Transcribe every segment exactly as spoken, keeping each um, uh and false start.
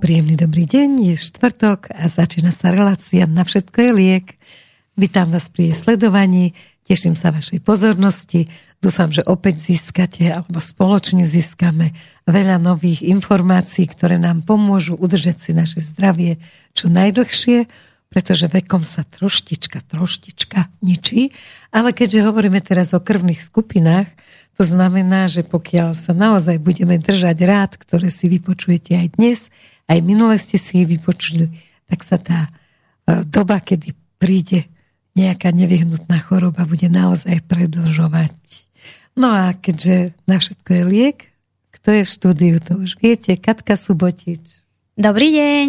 Príjemný dobrý deň, je štvrtok a začína sa relácia Na všetko je liek. Vítam vás pri sledovaní, teším sa vašej pozornosti, dúfam, že opäť získate alebo spoločne získame veľa nových informácií, ktoré nám pomôžu udržať si naše zdravie čo najdlhšie, pretože vekom sa troštička, troštička ničí. Ale keďže hovoríme teraz o krvných skupinách, to znamená, že pokiaľ sa naozaj budeme držať rád, ktoré si vypočujete aj dnes, aj minule ste si ich vypočuli, tak sa tá doba, kedy príde nejaká nevyhnutná choroba, bude naozaj predĺžovať. No a keďže na všetko je liek, kto je v štúdiu, to už viete, Katka Subotič. Dobrý deň.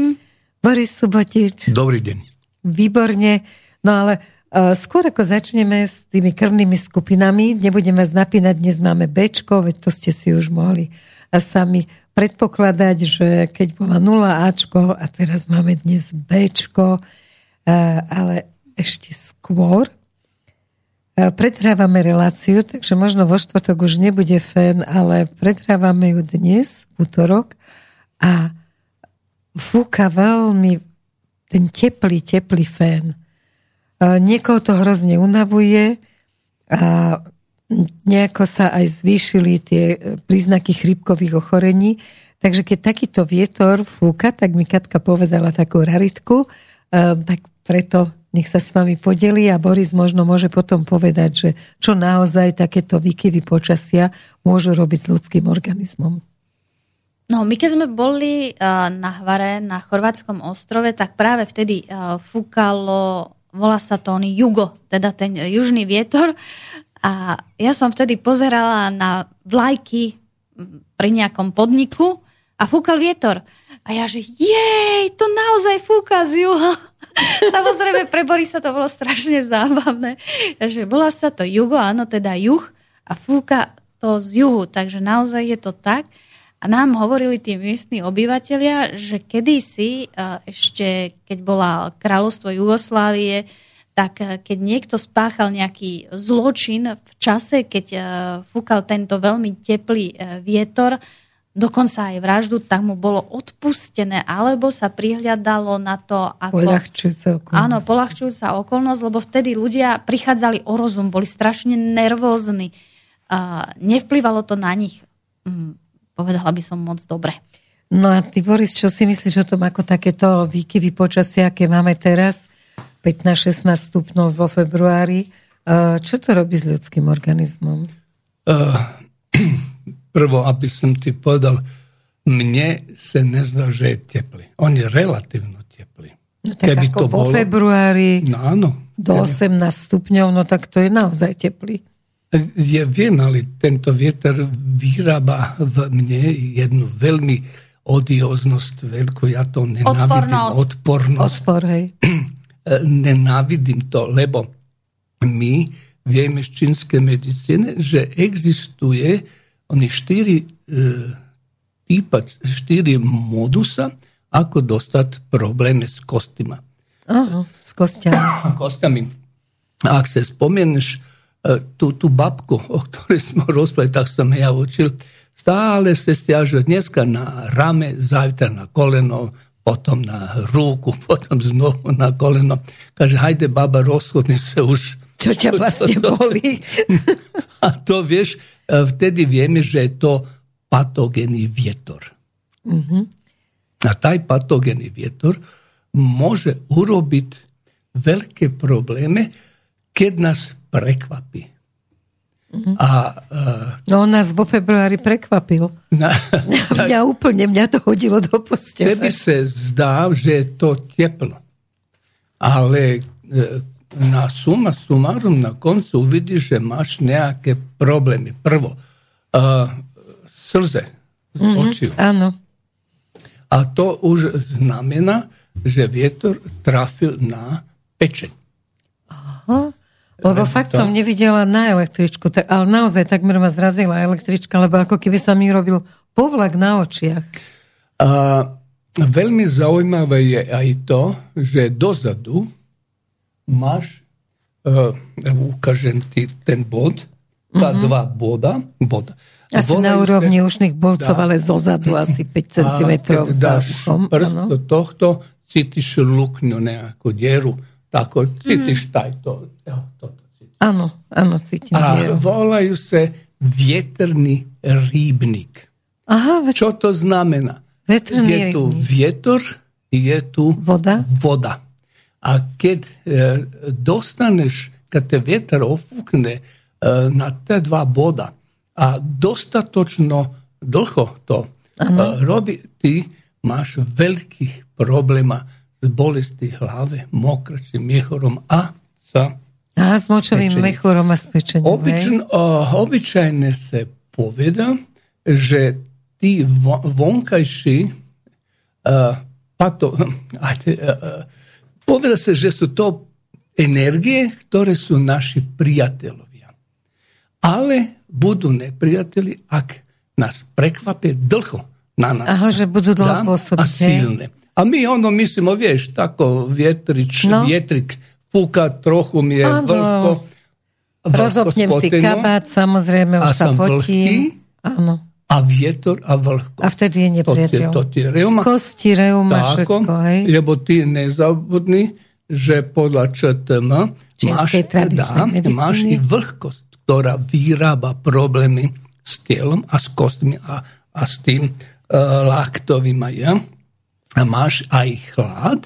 Boris Subotič. Dobrý deň. Výborne. No ale uh, skôr ako začneme s tými krvnými skupinami, nebudem vás napínať, dnes máme Bčko, veď to ste si už mohli a sami predpokladať, že keď bola nula Ačko a teraz máme dnes Bčko, uh, ale ešte skôr uh, pretrávame reláciu, takže možno vo štvrtok už nebude fén, ale pretrávame ju dnes, utorok, a fúka veľmi ten teplý, teplý fén. Niekoho to hrozne unavuje a nejako sa aj zvýšili tie príznaky chrípkových ochorení. Takže keď takýto vietor fúka, tak mi Katka povedala takú raritku, tak preto nech sa s vami podelí a Boris možno môže potom povedať, že čo naozaj takéto výkyvy počasia môžu robiť s ľudským organizmom. No, my keď sme boli uh, na Hvare, na chorvátskom ostrove, tak práve vtedy uh, fúkalo, volá sa to oný Jugo, teda ten južný vietor. A ja som vtedy pozerala na vlajky pri nejakom podniku a fúkal vietor. A ja že, jej, to naozaj fúka z juha. Samozrejme, pre Borisa to bolo strašne zábavné. Ja že, volá sa to Jugo, áno, teda juh, a fúka to z juhu. Takže naozaj je to tak. A nám hovorili tí miestni obyvatelia, že kedysi, ešte keď bola Kráľovstvo Jugoslávie, tak keď niekto spáchal nejaký zločin v čase, keď fúkal tento veľmi teplý vietor, dokonca aj vraždu, tak mu bolo odpustené, alebo sa prihľadalo na to ako poľahčujúca okolnosť. Áno, poľahčujúca okolnosť, lebo vtedy ľudia prichádzali o rozum, boli strašne nervózni. Nevplyvalo to na nich, povedala by som, moc dobre. No a ty, Boris, čo si myslíš o tom, ako takéto výkyvy počasia, aké máme teraz, pätnásť šestnásť stupňov vo februári, čo to robí s ľudským organizmom? Uh, prvo, aby som ti povedal, mne sa nezdá, že je teplý. On je relatívno teplý. No tak keby ako vo bolo februári, no, áno, do osemnásť stupňov, no tak to je naozaj teplý. Ja viem, ale tento vietor vyrába v mne jednu veľmi odióznosť veľkú. Ja to nenávidím. Odpornosť. Odpornosť. Odpor, hej. Nenávidím to, lebo my vieme z čínskej medicíny, že existuje oni štyri e, typa, štyri modusa, ako dostať problémy s kostima. Aha, s kostiami. Kostiami. Ak sa spomeneš Tú, tú babku, o ktorej sme rozprávali, tak som ja učil, stále se stiažuje dneska na rame, zajtra na koleno, potom na ruku, potom znovu na koleno. Kaže, hajde baba, rozhodni sa už. Čo ťa vlastne boli? A to vieš, vtedy vieme, že je to patogénny vietor. Mm-hmm. A taj patogénny vietor môže urobiť veľké problémy, keď nás prekvapí. Mm-hmm. A, uh, no on nás vo februári prekvapil. Na, mňa na, úplne, mňa to hodilo do postele. Tebe sa zdá, že je to teplo. Ale uh, na suma sumarum na koncu uvidíš, že máš nejaké problémy. Prvo, uh, slze z očí. Mm-hmm, áno. A to už znamená, že vietor trafil na pečeň. Aha. Lebo fakt to som nevidela na električku, ale naozaj takmer ma zrazila električka, lebo ako keby sa mi robil povlak na očiach. A veľmi zaujímavé je aj to, že dozadu máš, uh, ukážem ti ten bod, tá mm-hmm. dva boda, boda. Asi na úrovni ušných bolcov, ale zozadu asi päť centimetrov. A keď dáš prst do tohto, cítiš lukňu, nejakú dieru. Tako, cítiš mm. tajto. Áno, áno, cítim a dieru. A volajú sa vietrný rybník. Aha, vet... Čo to znamená? Vetrný je rybník. Tu vietor, je tu voda. voda. A keď e, dostaneš, keď te vietor ofúkne e, na te dva boda, a dostatočno dlho to uh, robi, ti máš velikih problema s bolesti glave, mokraćim mehurom, a sa a s močovim mehurom, a s pečenjem. Običan, uh, običajne se poveda, že ti vonkajši uh, pato, ajde, uh, poveda se, že su to energije, ktoré su naši prijatelovi. Ale budu neprijatelji ak nas prekvape dlho na nas. Aha, že budu dlho pôsobne. A silne. A mi ono mislimo, vieš, tako vjetrič, no. Vjetrik puka, trochu mi je vlhko. Rozopnem si kabát, samozrejme, už sa potím. Áno. A vjetor a vlhko. A vtedy je nepriateľ. To ti je reuma. Kosti, reuma, všetko. Hej. Lebo ti nezabudni, že podľa ČTM máš, da, máš i vlhkost, ktorá vyrába problémy s telom a s kostmi a, a s tým e, laktovým. Ja? A máš aj chlad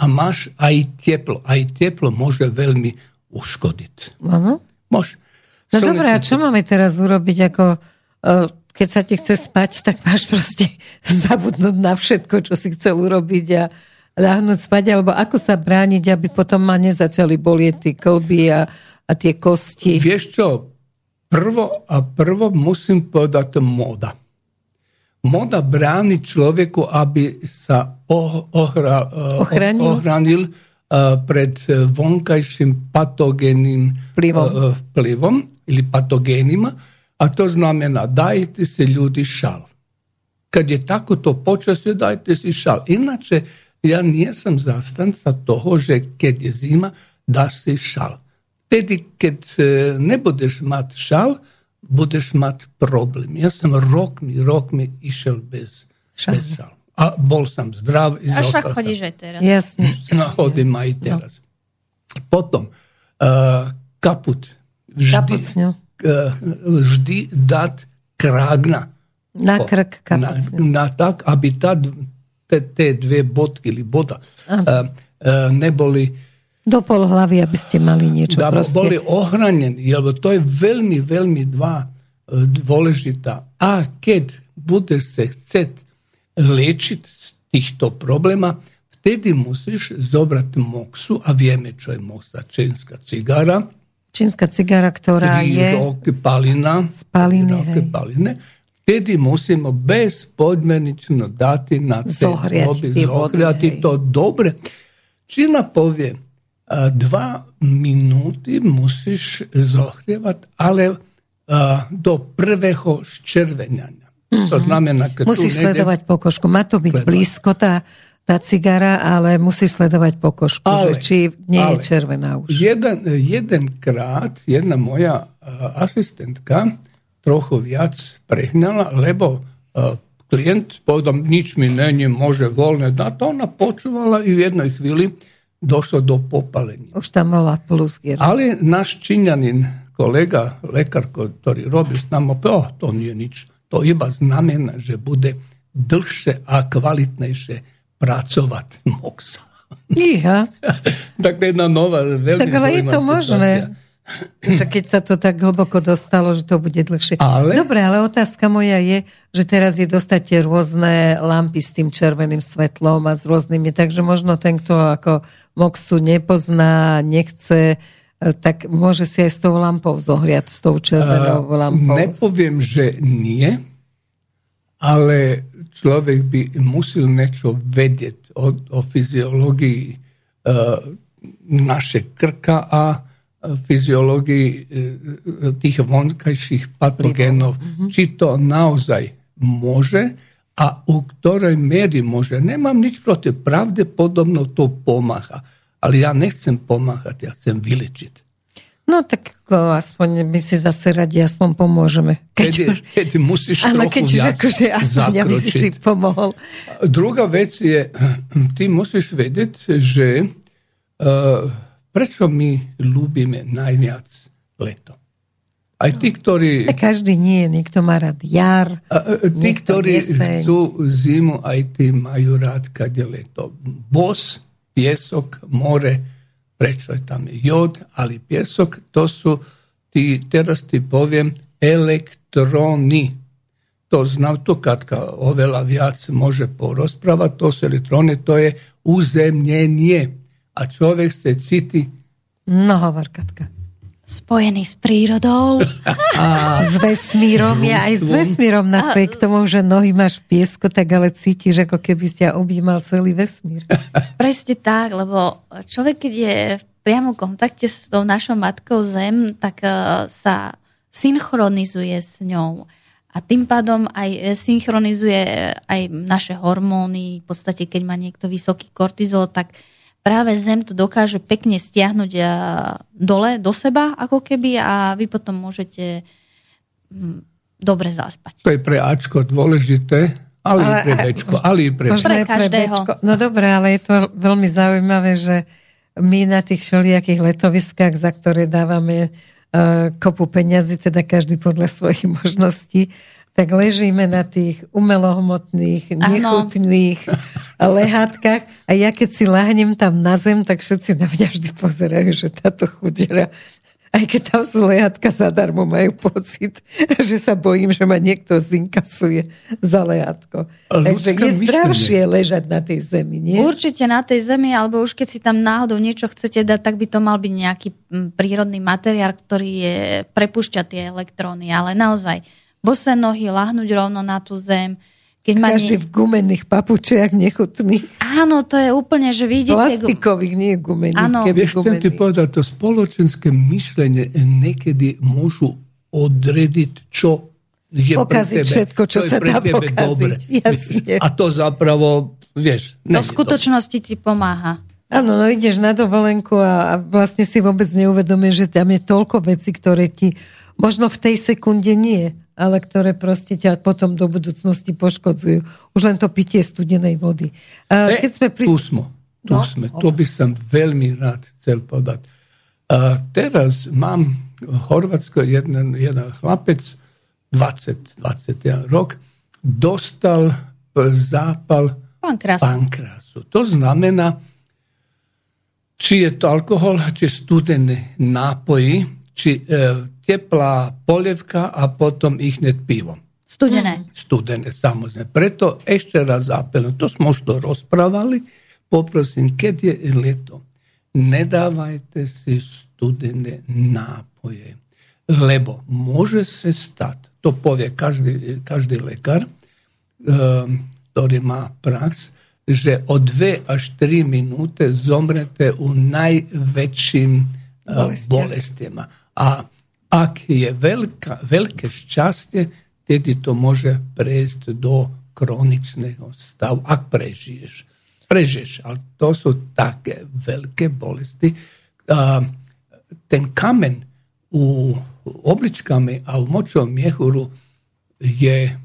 a máš aj teplo. Aj teplo môže veľmi uškodiť. Ano. Môže. No dobré, a čo máme teraz urobiť? Ako, keď sa ti chce spať, tak máš proste zabudnúť na všetko, čo si chcel urobiť a ľahnúť spať. Alebo ako sa brániť, aby potom ma nezačali bolieť tí klby a a tie kosti. Vieš čo? Prvo a prvo musím povedať moda. Moda bráni človeku, aby sa oh, ohra, ohranil, ohranil uh, pred vonkajším patogénnym vplyvom. Uh, vplyvom ili patogénima. A to znamená, dajte si ľudí šal. Kad je takoto počasie, dajte si šal. Inače, ja niesam zastanca toho, že keď je zima, daš si šal. Vtedy, keď ne budeš mat šal, budeš mat problém. Ja sam rok mi, rok mi išel bez, bez šal. A bol sam zdrav. I a šak hodíš aj teraz. Jasne. No, hodím aj teraz. No. Potom, uh, kaput. Vždy, uh, vždy dať kragna. Na krk kapucňu. Na, na tak, aby ta, te, te dve bodky ili boda uh, uh, ne boli do pol hlavy, aby ste mali niečo. Da proste boli ohranjeni, lebo to je veľmi, veľmi dva dôležitá. A keď budeš sa chcieť liečiť z týchto problémov, vtedy musíš zobrať moxu, a vieme, čo je moxa, čínska cigara. Čínska cigara, ktorá je palina, z paliny. Paliny. Vtedy musíme bezpodmienečne dať na to, zohriati to dobre. Čína povie, dva minuty musiš zohrievati, ale uh, do prvého ščervenjanja. Mm-hmm. To znamená, keď musíš tu nejde sledovať pokožku. Má to byť sledovať blízko tá, tá cigara, ale musíš sledovať pokožku, ale, že či nie je červená už. Jeden, jedenkrát jedna moja uh, asistentka trochu viac prehnala, lebo uh, klient povedal, nič mi není, môže voľne dať. Ona počúvala i v jednoj chvíli došlo do popalenia. Už tam bola plusgier. Ali naš Činjanin, kolega, lekar, ktorý robí s nama, oh, to nije nič. To iba znamena, že bude dlhše a kvalitnejše pracovat moksa. Iha. Dakle, jedna nova, veľmi tak, ale je to situácia. Možné. Však keď sa to tak hlboko dostalo, že to bude dlhšie. Ale dobre, ale otázka moja je, že teraz je dostate rôzne lampy s tým červeným svetlom a s rôznymi, takže možno ten, kto ako moxu nepozná, nechce, tak môže si aj s tou lampou zohriať, s tou červenou uh, lampou. Nepoviem, že nie, ale človek by musel niečo vedieť o, o fyziológii uh, naše krka a fiziologiji tih vonkajših patogenov, mm-hmm. či to naozaj može, a u ktoroj meri može. Nemam nič protiv, pravdepodobno to pomaha, ali ja ne chcem pomahati, ja chcem vylečiti. No tak aspoň my si zase radi, aspoň pomôžeme. Keď, keď, keď musíš trochu keď viac akože, aspoň zakročiť. Aby si si pomohol. Druhá vec je, ty musíš vedieť, že uh, prečo my ľúbime najviac leto. Aj tí, ktorí... A každý nie, niekto má rád jar, uh, tí, ktorí jeseň. Chcú zimu, aj tí majú rád, kde leto. Bos, piesok, more... Prečo je tam jod, ali piesok, to su, ti, teraz ti povijem, elektroni. To znam to Katka Ovela viac može porozpravati, to su elektroni, to je uzemljenje. A čovjek se citi... No, hovor Katka. Spojený s prírodou. A s vesmírom. Ja aj s vesmírom napriek tomu, že nohy máš v piesku, tak ale cítiš, ako keby si ťa objímal celý vesmír. Presne tak, lebo človek, keď je v priamom kontakte s tou našou matkou Zem, tak sa synchronizuje s ňou. A tým pádom aj synchronizuje aj naše hormóny. V podstate, keď má niekto vysoký kortizol, tak práve Zem to dokáže pekne stiahnuť dole, do seba, ako keby, a vy potom môžete dobre zaspať. To je pre Ačko dôležité, ale, ale i pre Bčko, ale i pre, pre každého. No dobre, ale je to veľmi zaujímavé, že my na tých všelijakých letoviskách, za ktoré dávame uh, kopu peňazí, teda každý podľa svojich možností, tak ležíme na tých umelohmotných, nechutných ano. lehátkach a ja keď si lahnem tam na zem, tak všetci na mňa vždy pozerajú, že táto chudera, aj keď tam sú lehátka zadarmo, majú pocit, že sa bojím, že ma niekto zinkasuje za lehátko. Takže je zdravšie ležať na tej zemi, nie? Určite na tej zemi, alebo už keď si tam náhodou niečo chcete dať, tak by to mal byť nejaký prírodný materiál, ktorý je, prepúšťa tie elektróny, ale naozaj bosé nohy, lahnúť rovno na tú zem. Keď každý nie... v gumených papučiach nechutných. Áno, to je úplne, že vidíte... Plastikových, nie gumených. Áno. Keby gumených. Chcem ti povedať, to spoločenské myšlenie niekedy môžu odrediť, čo je pokaziť pre tebe. Všetko, čo, čo sa dá pokaziť. Jasne. A to zapravo, vieš... To v skutočnosti dobre. Ti pomáha. Áno, no ideš na dovolenku a, a vlastne si vôbec neuvedomíš, že tam je toľko vecí, ktoré ti možno v tej sekunde nie... ale ktoré proste ťa potom do budúcnosti poškodzujú. Už len to pitie studenej vody. E, Keď sme pri... Tu sme, tu no? sme. To by som veľmi rád chcel povedať. A teraz mám v Chorvátsku jeden, jeden chlapec, dvadsať, dvadsaťjeden rok, dostal zápal pankrásu. pankrásu. To znamená, či je to alkohol, či studené nápoji, či e, teplá polievka a potom ich hneď pivom. Studené. Studené, samozrejme. Preto ešte raz zapelujem. To sme už to rozprávali. Poprosím, keď je leto, nedávajte si studené nápoje. Lebo môže sa stať, to povie každý, každý lekár, ktorý má prax, že o dve až tri minúty zomrete u najväčším bolestiama. A ak je velika, velike šťastie, tedy to može prejsť do kroničného stavu, ak prežiješ. Prežiješ, ali to su take velike bolesti. A, ten kamen u obličkami, a u močnom mjehuru je, a,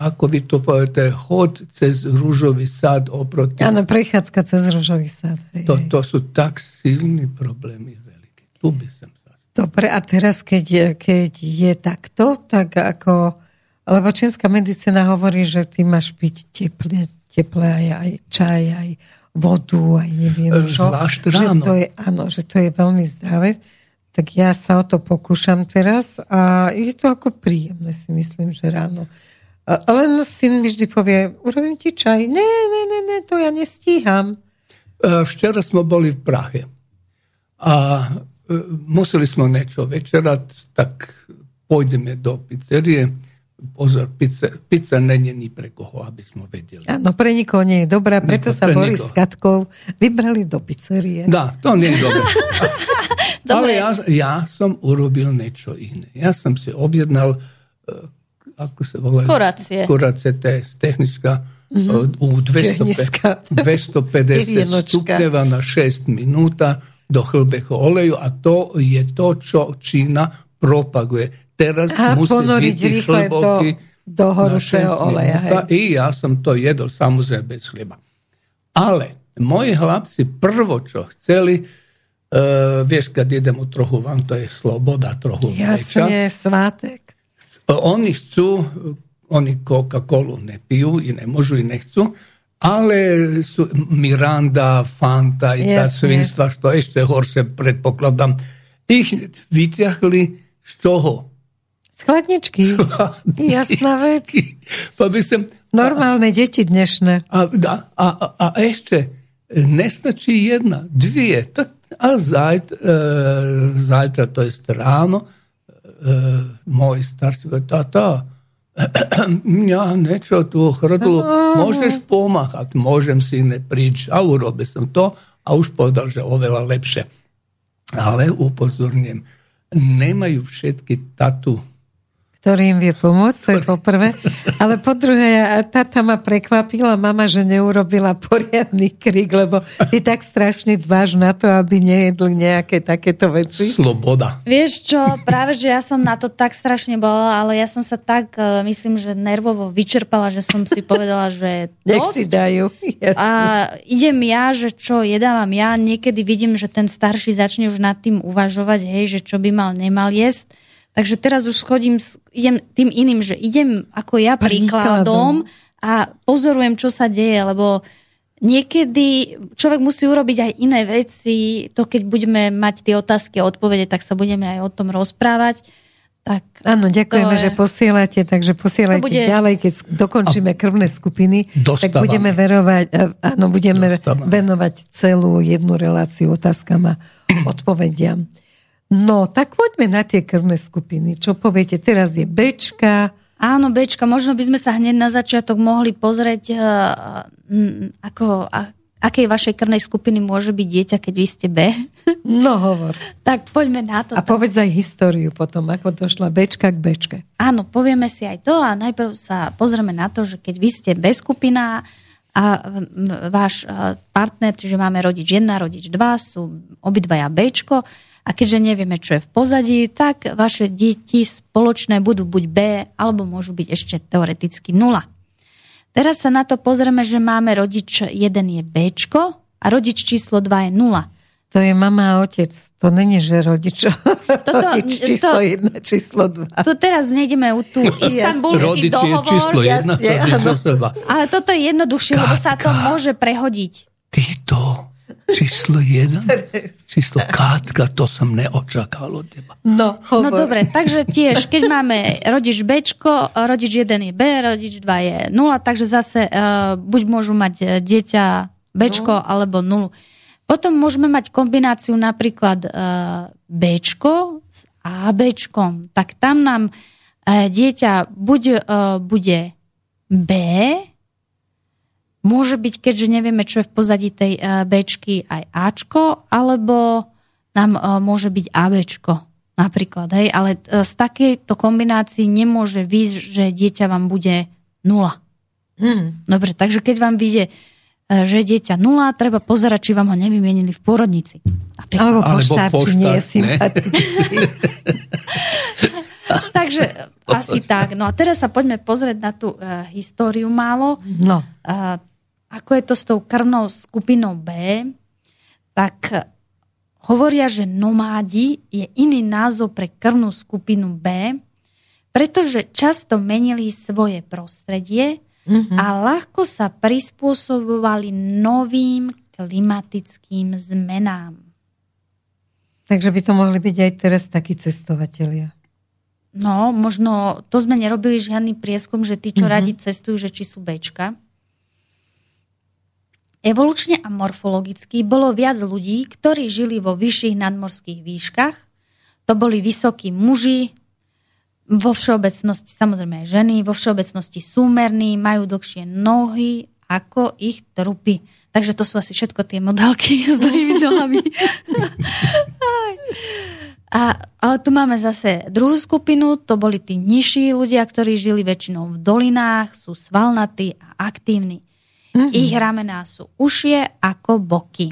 ako vi to povedete, hod cez ružovi sad oproti... Ano, prehacka cez ružovi sad. To, to su tak silni problemi veliki. Tu bi sam zastavio. Dobre, a teraz, keď, keď je takto, tak ako... Lebo čínska medicína hovorí, že ty máš piť teplé, teplé aj čaj, aj vodu, aj neviem čo. Zvlášť ráno. Že to je, áno, že to je veľmi zdravé. Tak ja sa o to pokúšam teraz a je to ako príjemné, si myslím, že ráno... Ale no, syn mi vždy povie, urobím ti čaj. Ne, ne, ne, ne, to ja nestíham. Včera sme boli v Prahe a museli sme niečo večerať, tak pôjdeme do pizzerie. Pozor, pizza, pizza není ni pre koho, aby sme vedeli. Áno, pre nikoho nie je dobrá, preto Niko, sa pre Boris s Katkou vybrali do pizzerie. Dá, to nie je dobré. Ale ja, ja som urobil niečo iné. Ja som si objednal ako se volá? Kuracie. Kuracie, to je technická mm-hmm. u dvestopäťdesiat stupňov na šesť minút do hlbého oleju a to je to, čo Čína propaguje. Teraz a musí byť hlboký do, do horúceho oleja. I ja som to jedol samozrejme bez chleba. Ale moji chlapci prvo, čo chceli, uh, vieš, kad idemo trochu van, to je sloboda trochu veča. Jasne, svatek. Oni chcú, oni Coca-Colu ne piju i ne možu i ne chcú, ale su Miranda, Fanta i ta svinstva, što ešte horše predpokladam, ih vyťahli z čoho? Z chladničky. Jasná vec. Pa myslím, normálne a, deti dnešné. A, a, a, a ešte nestačí jedna, dvije, a zajt, e, zajtra, to je ráno, e, moj starci, tata, ja nečo tu hrdlo, môžeš pomáhať, môžem si ne prič, a urobil som to a už povedal, že oveľa lepšie. Ale upozorním, nemajú všetky tatu. Ktorý im vie pomôcť, to je po prvé. Ale po druhé, tata ma prekvapila, mama, že neurobila poriadny krik, lebo ty tak strašne dbáš na to, aby nejedli nejaké takéto veci. Sloboda. Vieš čo, práve, že ja som na to tak strašne bola, ale ja som sa tak, myslím, že nervovo vyčerpala, že som si povedala, že dosť. Nech si dajú. Jasne. A idem ja, že čo jedávam ja, niekedy vidím, že ten starší začne už nad tým uvažovať, hej, že čo by mal, nemal jesť. Takže teraz už schodím, idem tým iným, že idem ako ja príkladom a pozorujem, čo sa deje, lebo niekedy človek musí urobiť aj iné veci, to keď budeme mať tie otázky a odpovede, tak sa budeme aj o tom rozprávať. Tak, áno, ďakujeme, je, že posielate, takže posielajte bude ďalej, keď dokončíme krvné skupiny, dostávame. Tak budeme verovať, áno, budeme dostávame. venovať celú jednu reláciu otázkam a odpovediam. No, tak poďme na tie krvné skupiny. Čo poviete, teraz je Bčka. Áno, Bčka, možno by sme sa hneď na začiatok mohli pozrieť, uh, ako, a, akej vašej krvnej skupiny môže byť dieťa, keď vy ste B. No, hovor. Tak poďme na to. A povedz aj históriu potom, ako došla Bčka k Bčke. Áno, povieme si aj to a najprv sa pozrieme na to, že keď vy ste B skupina a váš partner, čiže máme rodič jeden, rodič dva, sú obidvaja Bčko, a keďže nevieme, čo je v pozadí, tak vaše deti spoločné budú buď B, alebo môžu byť ešte teoreticky nula. Teraz sa na to pozrieme, že máme rodič jeden je Bčko a rodič číslo dva je nula. To je mama a otec. To není, že rodič. Toto, rodič číslo jedna, číslo dva. To teraz nejdeme u tú istanbulský rodič dohovor. Rodič je číslo jedna, rodič číslo dva. Ale toto je jednoduchšie, Katka, lebo sa to môže prehodiť. Ty to... Číslo jeden, číslo Katka, to som neočakal od teba. No, no dobre, takže tiež, keď máme rodič Bčko, rodič jeden je B, rodič dva je nula, takže zase uh, buď môžu mať dieťa Bčko no. alebo nulu. Potom môžeme mať kombináciu napríklad uh, Bčko s ABčkom. Tak tam nám uh, dieťa buď, uh, bude B, môže byť, keďže nevieme, čo je v pozadí tej Bčky, aj Ačko, alebo nám môže byť ABčko napríklad. Hej? Ale z takejto kombinácii nemôže výsť, že dieťa vám bude nula. Mm. Dobre, takže keď vám vyjde, že dieťa nula, treba pozerať, či vám ho nevymienili v pôrodnici. Napríklad. Alebo poštárči nie je sympatický. Takže asi tak. No a teraz sa poďme pozrieť na tú uh, históriu málo. No. Uh, ako je to s tou krvnou skupinou B, tak hovoria, že nomádi je iný názov pre krvnú skupinu B, pretože často menili svoje prostredie mm-hmm. a ľahko sa prispôsobovali novým klimatickým zmenám. Takže by to mohli byť aj teraz takí cestovatelia. No, možno, to sme nerobili žiadny prieskum, že tí, čo mm-hmm. radi cestujú, že či sú Bčka. Evolučne a morfologicky bolo viac ľudí, ktorí žili vo vyšších nadmorských výškach. To boli vysokí muži, vo všeobecnosti, samozrejme aj ženy, vo všeobecnosti súmerní, majú dlhšie nohy ako ich trupy. Takže to sú asi všetko tie modelky s dlhými nohami. A, ale tu máme zase druhú skupinu, to boli tí nižší ľudia, ktorí žili väčšinou v dolinách, sú svalnatí a aktívni. Mm-hmm. Ich ramená sú ušie ako boky.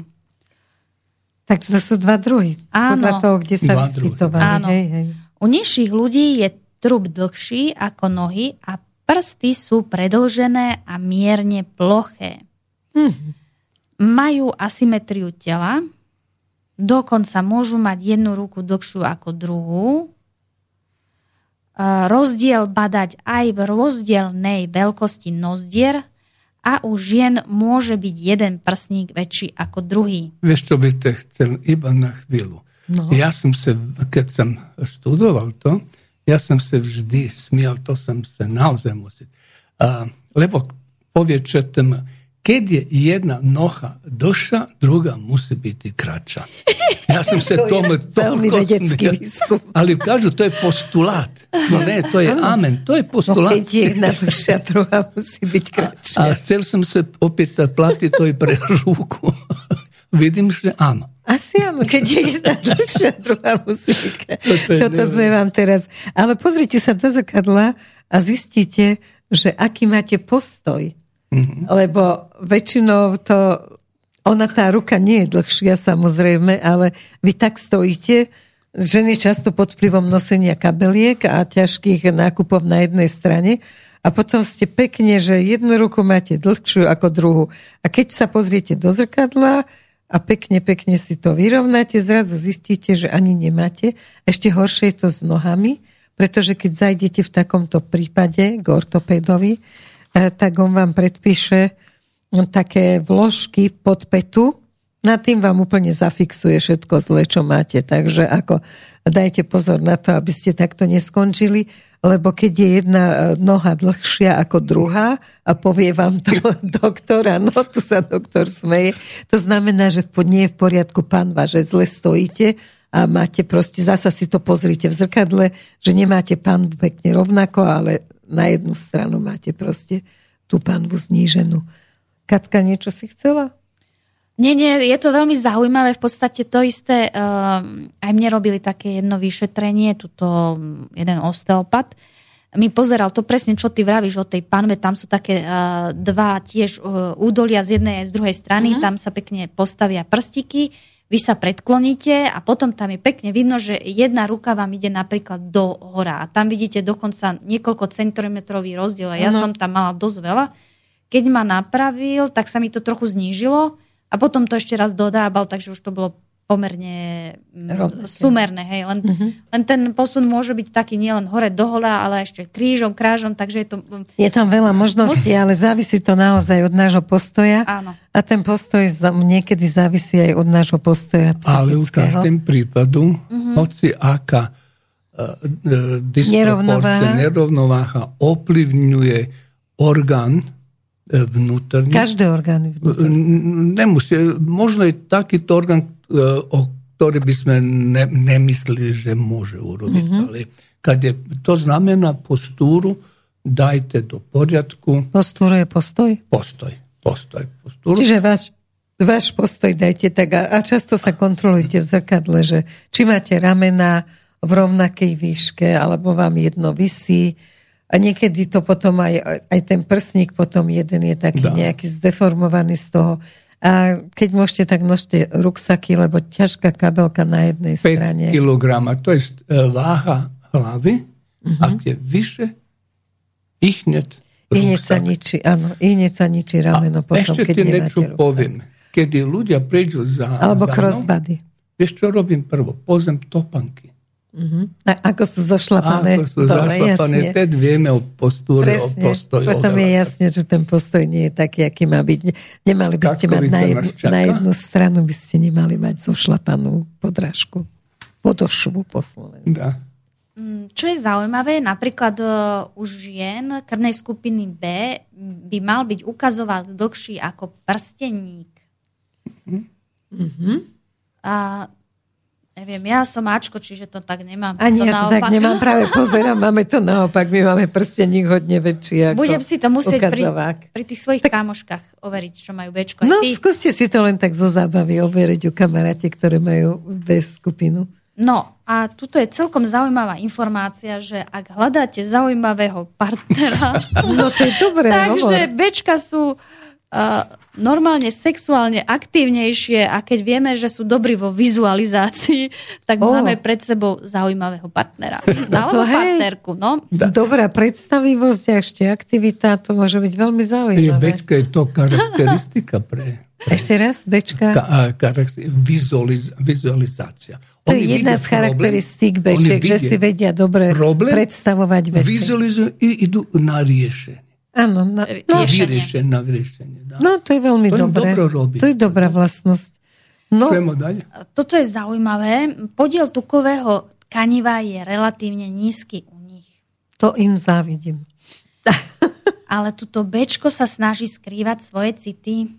Tak to sú dva druhy. Áno. Podľa toho, kde sa vyskytovali. Hej, hej. U nižších ľudí je trup dlhší ako nohy a prsty sú predĺžené a mierne ploché. Mm-hmm. Majú asymetriu tela, dokonca môžu mať jednu ruku dlhšiu ako druhú. Rozdiel badať aj v rozdielnej veľkosti nozdier a u žien môže byť jeden prsník väčší ako druhý. Vieš, čo by ste chceli iba na chvíľu? No. Ja som sa, keď som študoval to, ja som sa vždy smial, to som sa naozaj musel. Uh, lebo povie, čo tam, keď je jedna noha dlhšia, druhá musí byť kratšia. Ja som sa to tomu toľko smiel. Ale kažu, to je postulát. No ne, to je amen. To je postulát. No, keď je jedna dlhšia, druhá musí byť kratšia. A, a chcel som sa opýtať, platí to aj pre ruku. Vidím, že áno. Asi áno, keď je jedna dlhšia, druhá musí byť kratšia. Toto, Toto sme vám teraz. Ale pozrite sa do zrkadla a zistíte, že aký máte postoj. Mm-hmm. Lebo väčšinou to... Ona tá ruka nie je dlhšia, samozrejme, ale vy tak stojíte. Ženy často pod vplyvom nosenia kabeliek a ťažkých nákupov na jednej strane. A potom ste pekne, že jednu ruku máte dlhšiu ako druhú. A keď sa pozriete do zrkadla a pekne, pekne si to vyrovnáte, zrazu zistíte, že ani nemáte. Ešte horšie je to s nohami, pretože keď zajdete v takomto prípade k ortopédovi, tak on vám predpíše také vložky pod petu, na tým vám úplne zafixuje všetko zle, čo máte. Takže ako dajte pozor na to, aby ste takto neskončili, lebo keď je jedna noha dlhšia ako druhá a povie vám to doktora, no tu sa doktor smeje, to znamená, že nie je v poriadku panva, že zle stojíte a máte proste, zasa si to pozrite v zrkadle, že nemáte panvu pekne rovnako, ale na jednu stranu máte proste tú panvu zníženú. Katka, niečo si chcela? Nie, nie, je to veľmi zaujímavé. V podstate to isté, um, aj mne robili také jedno vyšetrenie, tuto jeden osteopat mi pozeral to presne, čo ty vravíš o tej panve, tam sú také uh, dva tiež uh, údolia z jednej a z druhej strany, uh-huh. Tam sa pekne postavia prstiky, vy sa predkloníte a potom tam je pekne vidno, že jedna ruka vám ide napríklad do hora a tam vidíte dokonca niekoľko centimetrový rozdiel a ja uh-huh. som tam mala dosť veľa. Keď ma napravil, tak sa mi to trochu znížilo a potom to ešte raz dodábal, takže už to bolo pomerne Rovnaké. Sumerné. Hej. Len, uh-huh. len ten posun môže byť taký nielen hore dohola, ale ešte krížom, krážom, takže je to... Je tam veľa možností, ale závisí to naozaj od nášho postoja. Áno. A ten postoj niekedy závisí aj od nášho postoja psychického. Ale v každém prípadu, uh-huh. hoci aká uh, disproporcia, nerovnováha ovplyvňuje orgán, vnútorný. Každý orgán je vnútorný. Nemusí. Možno je takýto orgán, o ktorý by sme ne, nemysleli, že môže urobiť. Mm-hmm. Ale kad je, to znamená postúru, dajte do poriadku. Postúru je postoj? Postoj. Postoj. Postúru. Čiže váš, váš postoj dajte tak a, a často sa kontrolujte v zrkadle, že či máte ramená v rovnakej výške, alebo vám jedno visí. A niekedy to potom aj, aj ten prsník potom jeden je taký nejaký zdeformovaný z toho. A keď môžete, tak nožte ruksaky, lebo ťažká kabelka na jednej strane. päť kilogramov, to je váha hlavy, uh-huh. ak je vyššie, ihneď ruksak. Ihneď sa ničí, áno, ihneď sa ničí rameno a potom, ešte keď nemáte ruksak. Poviem, kedy ľudia prejdú za... Alebo crossbody. Vieš, čo robím prvo? Pozem topanky. Uh-huh. A ako sú zošlapané. Ako sú zošlapané, teď vieme o postúre, o postoji. Potom je jasne, že ten postoj nie je taký, aký má byť. Nemali by ste mať na jednu, na jednu stranu, by ste nemali mať zošlapanú podrážku. Podošvu po slovensku. Čo je zaujímavé, napríklad u žien krvnej skupiny B by mal byť ukazoval dlhší ako prsteník. Uh-huh. A neviem, ja som Ačko, čiže to tak nemám. Ani to ja to tak nemám, práve pozerám, máme to naopak, my máme prsteník hodne väčší ako budem si to musieť pri, pri tých svojich tak, kamoškách overiť, čo majú Bčko. No, ty... skúste si to len tak zo zábavy overiť u kamaráte, ktoré majú B skupinu. No, a tuto je celkom zaujímavá informácia, že ak hľadáte zaujímavého partnera, no to je dobré, takže hovor. Bčka sú normálne sexuálne aktívnejšie, a keď vieme, že sú dobrí vo vizualizácii, tak oh. máme pred sebou zaujímavého partnera. Alebo partnerku, no. Da. Dobrá predstavivosť a ešte aktivita, to môže byť veľmi zaujímavé. Bečka je to charakteristika pre... pre ešte raz, Bečka? Ka, charakter, vizualiz, vizualizácia. To oni je jedna z charakteristík Beček, že si vedia dobre problém, predstavovať veci. Vizualizujú i idú na riešenie. Áno, na, no, vyriešenie, na vyriešenie. Dá. No, to je veľmi to dobré. To je dobrá vlastnosť. No, toto je zaujímavé. Podiel tukového tkaniva je relatívne nízky u nich. To im závidím. Ale toto Bčko sa snaží skrývať svoje city.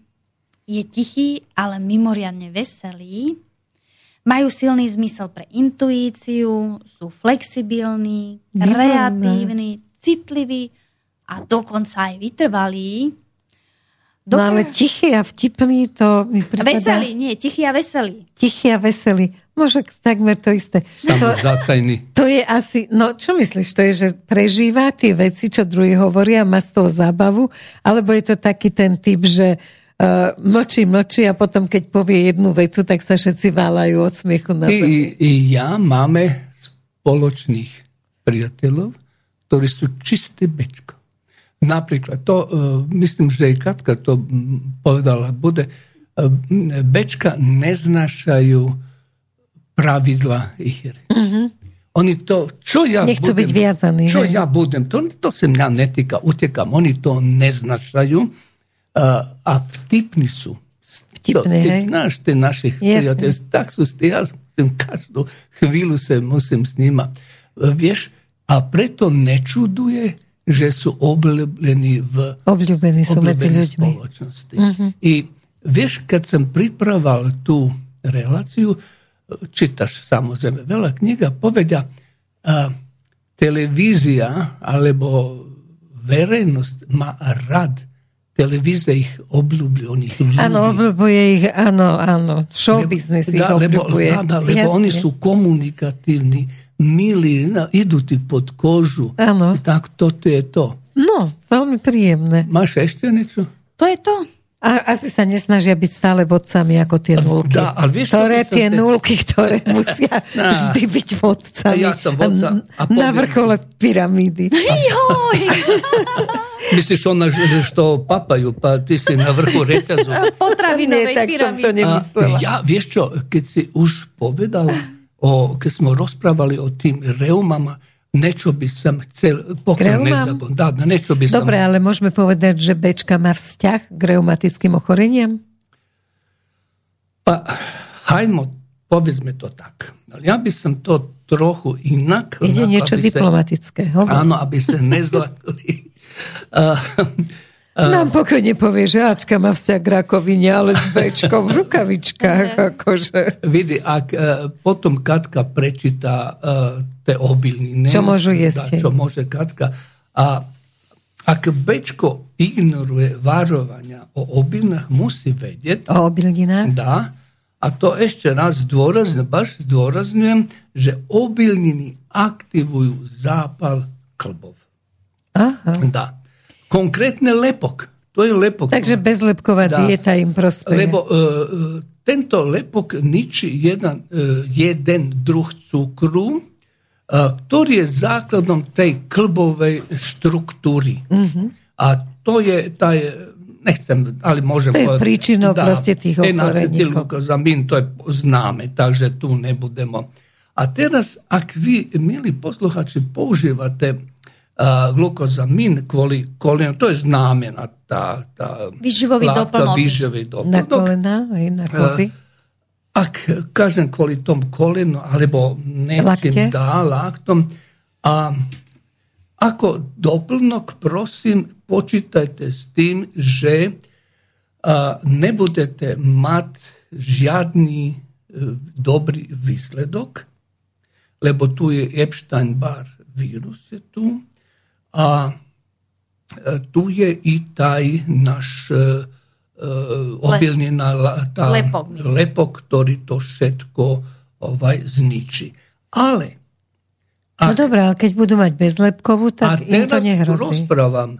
Je tichý, ale mimoriadne veselý. Majú silný zmysel pre intuíciu, sú flexibilní, kreatívni, citliví, a dokonca aj vytrvalý. Dok- no ale tichý a vtipný, to mi pripadá... Veselý, nie, tichý a veselý. Tichý a veselý. Môže takmer to isté. Samozatajný. To, to je asi... No, čo myslíš? To je, že prežíva tie veci, čo druhý hovoria, má z toho zábavu? Alebo je to taký ten typ, že uh, mlčí, mlčí a potom, keď povie jednu vetu, tak sa všetci váľajú od smiechu na zemi. I, i ja máme spoločných priateľov, ktorí sú čisté Bečko. Napríklad, to uh, myslím, že i Katka to povedala, bude, uh, Bečka neznášajú pravidla hier. Mm-hmm. Oni to, čo ja Nechcú budem... byť viazaný, čo hej. ja budem, to, to sa mňa netýka, utekam. Oni to neznášajú uh, a vtipní sú. Vtipní, hej. Náš, tých našich priateľov, tak sú, ja musím, každú chvíľu sa musím snímať. Uh, vieš, a preto nečuduje, že sú obľúbení v obľúbení spoločnosti. Uh-huh. I vieš, keď som pripravoval tú reláciu, čítaš samozrejme veľa kníh a povedia, a televízia alebo verejnosť má rád. Televízia ich obľúbí, oni ich ľúbi. Áno, obľúbuje ich, áno, áno. Showbiznis ich obľúbuje. Lebo, lebo oni sú komunikatívni, milí, idú ti pod kožu. Áno. Tak toto je to. No, veľmi príjemné. Máš ešte niečo? To je to. A asi sa nesnažia byť stále vodcami ako tie nulky. Dá, ale vieš, ktoré tie te... nulky, ktoré musia Dá. vždy byť vodcami. A ja som vodca. A poviem... Na vrchole pyramídy. Joj! Myslíš, ona, že to papajú, pa, ty si na vrchu reťazu. Potravinovej pyramídy. Ja, vieš čo, keď si už povedal, o, keď sme rozprávali o tým reumama, niečo by som chcel, pokiaľ nezabudol. Dá, niečo by som... Dobre, ale môžeme povedať, že Bečka má vzťah k reumatickým ochoreniam? Pa, hajmo, povedzme to tak. Ja by som to trochu inak... Ide na, niečo diplomatické. Se, áno, aby sa nezlakli. uh, uh, Nám pokojne povie, že Ačka má vzťah k rakovine, ale s Bečkom v rukavičkách. akože. Vidi, ak uh, potom Katka prečíta... Uh, obilní. Čo môžu jesť. Čo môže Katka. A ak Bečko ignoruje varovania o obilnách, musí vedieť. O obilninách? Dá. A to ešte raz zdôrazňujem, baš zdôrazňujem, že obilniny aktivujú zápal klbov. Aha. Dá. Konkrétne lepok. To je lepok. Takže bezlepková dá. dieta im prospeje. Lebo uh, tento lepok ničí jeden, uh, jeden druh cukru, ktorý je základom tej klbovej štruktúry. Mm-hmm. A to je, tá je, nechcem, ale môžem... To je príčinou proste tých ochoreníkov. Enacetylokozamín, to je známe, takže tu nebudemo. A teraz, ak vy, milí posluchači, používate uh, glukozamín kvôli kolenu, to je znamená tá... tá výživový doplnok. Na kolena, aj na kloby. Uh, Ak kažem kvôli tom kolenu, alebo nečím dá, laktom. A ako doplnok, prosím, počítajte s tým, že a, nebudete mať žiadny e, dobrý výsledok, lebo tu je Epstein-Barr vírus, je tu. A e, tu je i taj náš... E, obilnina, tá lepok, lepok, ktorý to všetko ovaj, zničí. Ale... No dobré, ale keď budú mať bezlepkovú, tak im to nehrozí. A teraz rozprávam,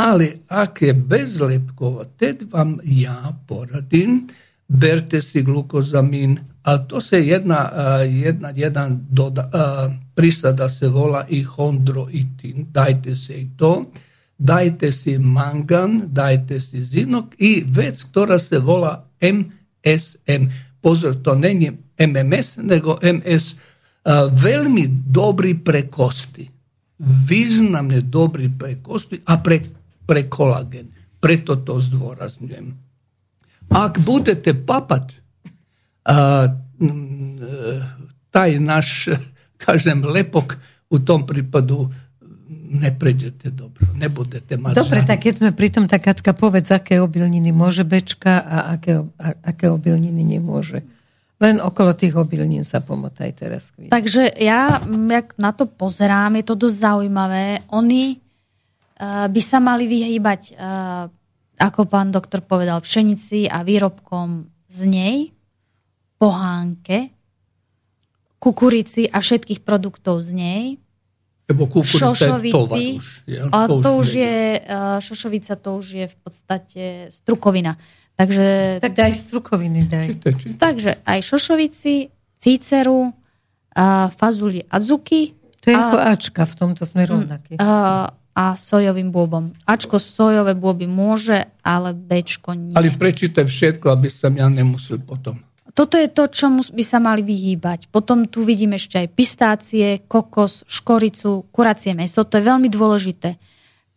Ale ak je bezlepková, teď vám ja poradím, berte si glukozamin, a to se jedna, jedna, jedan doda, prisada se vola i chondroitin, dajte se i to, dajte si mangan, dajte si zinok i vec, ktorá se vola em es em. Pozor, to není em em es, nego em es, veľmi dobrý pre kosti, významne dobrý pre kosti a pre, pre kolagen. Preto to zdôrazňujem. Ak budete papať a, m, taj naš, kažem, lepok, u tom prípadu ne prejdete dobro, ne budete mať. Dobre, žánu. Tak keď sme pri tom, tak Katka, povedz, aké obilniny môže bečka a aké, a, aké obilniny nemôže. Len okolo tých obilnín sa pomotaj teraz. Kvíli. Takže ja, jak na to pozerám, je to dosť zaujímavé. Oni uh, by sa mali vyhýbať uh, ako pán doktor povedal, pšenici a výrobkom z nej, pohánke, kukurici a všetkých produktov z nej, šošovici, ale to už je, šošovica to už je v podstate strukovina. Takže, tak daj strukoviny, daj. Čite, čite. Takže aj šošovici, cíceru, fazuli adzuki. To je a, ako ačka, v tomto sme rovnaký. A, a sojovým bôbom. Ačko sojové bôby môže, ale Bčko nie. Ale prečítaj všetko, aby som ja nemusel potom. Toto je to, čomu by sa mali vyhýbať. Potom tu vidím ešte aj pistácie, kokos, škoricu, kuracie mäso. To je veľmi dôležité.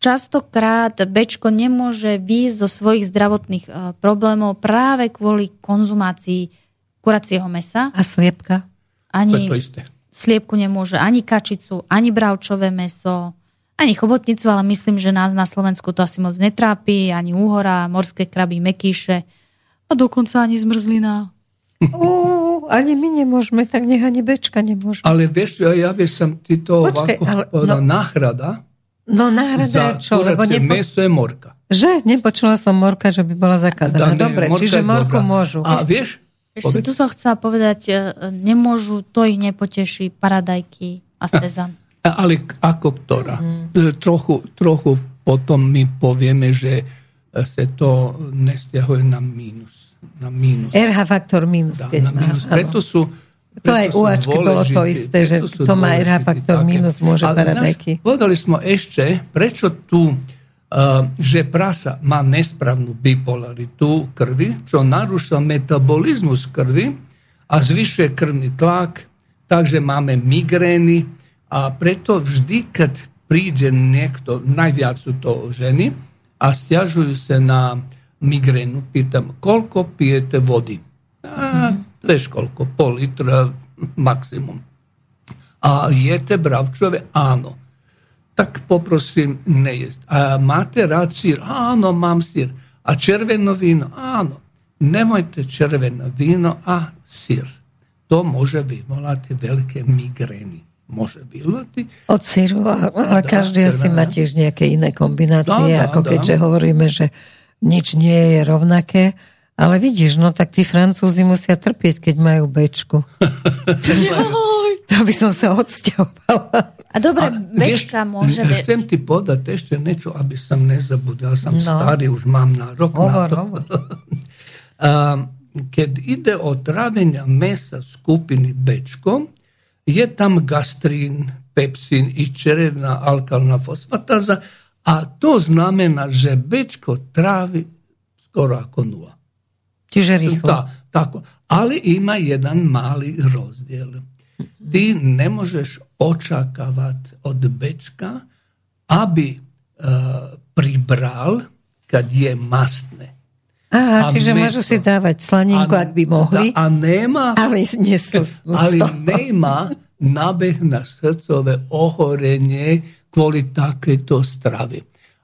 Častokrát Bčko nemôže výjsť zo svojich zdravotných problémov práve kvôli konzumácii kuracieho mäsa. A sliepka? Ani to je to isté. Sliepku nemôže. Ani kačicu, ani bravčové mäso. Ani chobotnicu, ale myslím, že nás na Slovensku to asi moc netrápi, ani úhora, morské kraby, mekíše a dokonca ani zmrzlina. Ó, ani my nemôžeme, tak nech ani bečka nemôžeme. Ale vieš, ja by som ti to povedal, no, náhrada. No náhrada je čo? Kuracie nepo... meso je morka. Že? Nepočula som morka, že by bola zakázaná. Dobre, morka, čiže morku môžu. A vieš? Ešte tu som chcela povedať, nemôžu, to ich nepoteší, paradajky a sezam. Ale ako ktorá? Mm. Trochu, trochu potom my povieme, že sa to nestiahuje na mínus. Na mínus. er há faktor mínus. Dá, na mínus. Preto sú, preto to aj u Ačky bolo to isté, že to má er há faktor také. Mínus, môže paradajky. Povedali sme ešte, prečo tu, uh, že prasa má nesprávnu bipolaritu krvi, čo narúša metabolizmus krvi a zvyšuje krvný tlak, takže máme migrény. A preto vždy, keď príde niekto, najviac sú to ženy, a stiažujú sa na migrénu, pýtam, koľko pijete vody? A vieš koľko, pol litra maximum. A jete bravčové? Áno. Tak poprosím, nejesť. A máte rád sír? Áno, mám sír. A červeno víno? Áno. Nemojte červeno víno a sír. To môže vyvolať veľké migrény. Môže vyvolať. Od síru, ale dá, každý asi má tiež nejaké iné kombinácie, dá, dá, ako dá. Keďže hovoríme, že nič nie je rovnaké. Ale vidíš, no tak tí Francúzi musia trpieť, keď majú Bčku. To by som sa odsťahovala. A dobre, Bčka môže... Chcem ti podať ešte niečo, aby som nezabudol. Som no. starý, už mám na rok. Hovor, na to. Hovor. Keď ide o trávenia mesa skupiny Bčko, je tam gastrin, pepsin i črevna alkalna fosfataza, a to znamená, že Bčko trávi skoro ako nula. Čiže rýchlo. Tá, tako. Ale ima jedan mali rozdiel. Ti ne možeš očakavati od Bčka, aby uh, pribral, kad je mastne. Aha, a čiže meso. Môžu si dávať slaninku, a, ak by mohli. Da, a nemá, ale, ale nemá nábeh na srdcové ochorenie kvôli takéto stravy.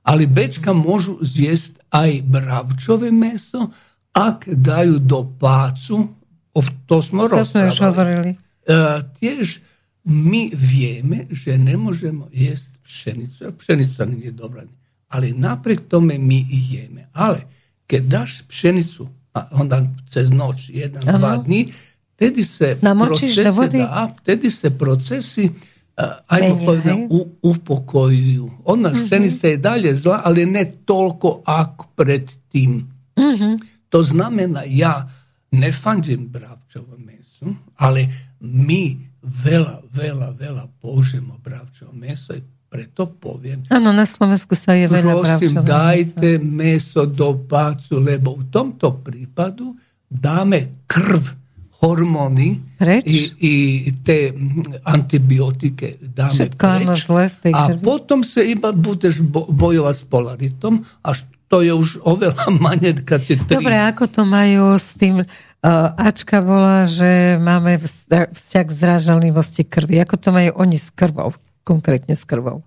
Ale Bčka môžu zjesť aj bravčové meso, ak dajú do pácu. To sme rozprávali. Uh, tiež my vieme, že nemôžeme jesť pšenicu. Pšenica nie je dobrá. Ale napriek tomu my jeme. Ale keď dáš pšenicu, a onda cez noć, jedan, ano. dva dni, tedy se, procesi, da, tedy se procesi aj povedané, upokojujú. Ona uh-huh. šenica je dalje zla, ali ne toliko ako pred tim. Uh-huh. To znamena, ja ne fanđim bravčevo meso, ali mi vela, vela, vela použijemo bravčevo meso i preto poviem. Áno, na Slovensku sa je veľa bravčevo meso. Prosím, dajte meso do pácu, lebo v tomto prípadu dáme krv, hormóny i, i te antibiotike dáme preč. A potom sa iba budeš bojovať s polaritom, až to je už oveľa manet, keď si tri. Dobre, ako to majú s tým... Ačka bola, že máme vzťah k zrážanlivosti krvi. Ako to majú oni s krvou? Konkrétne s krvou.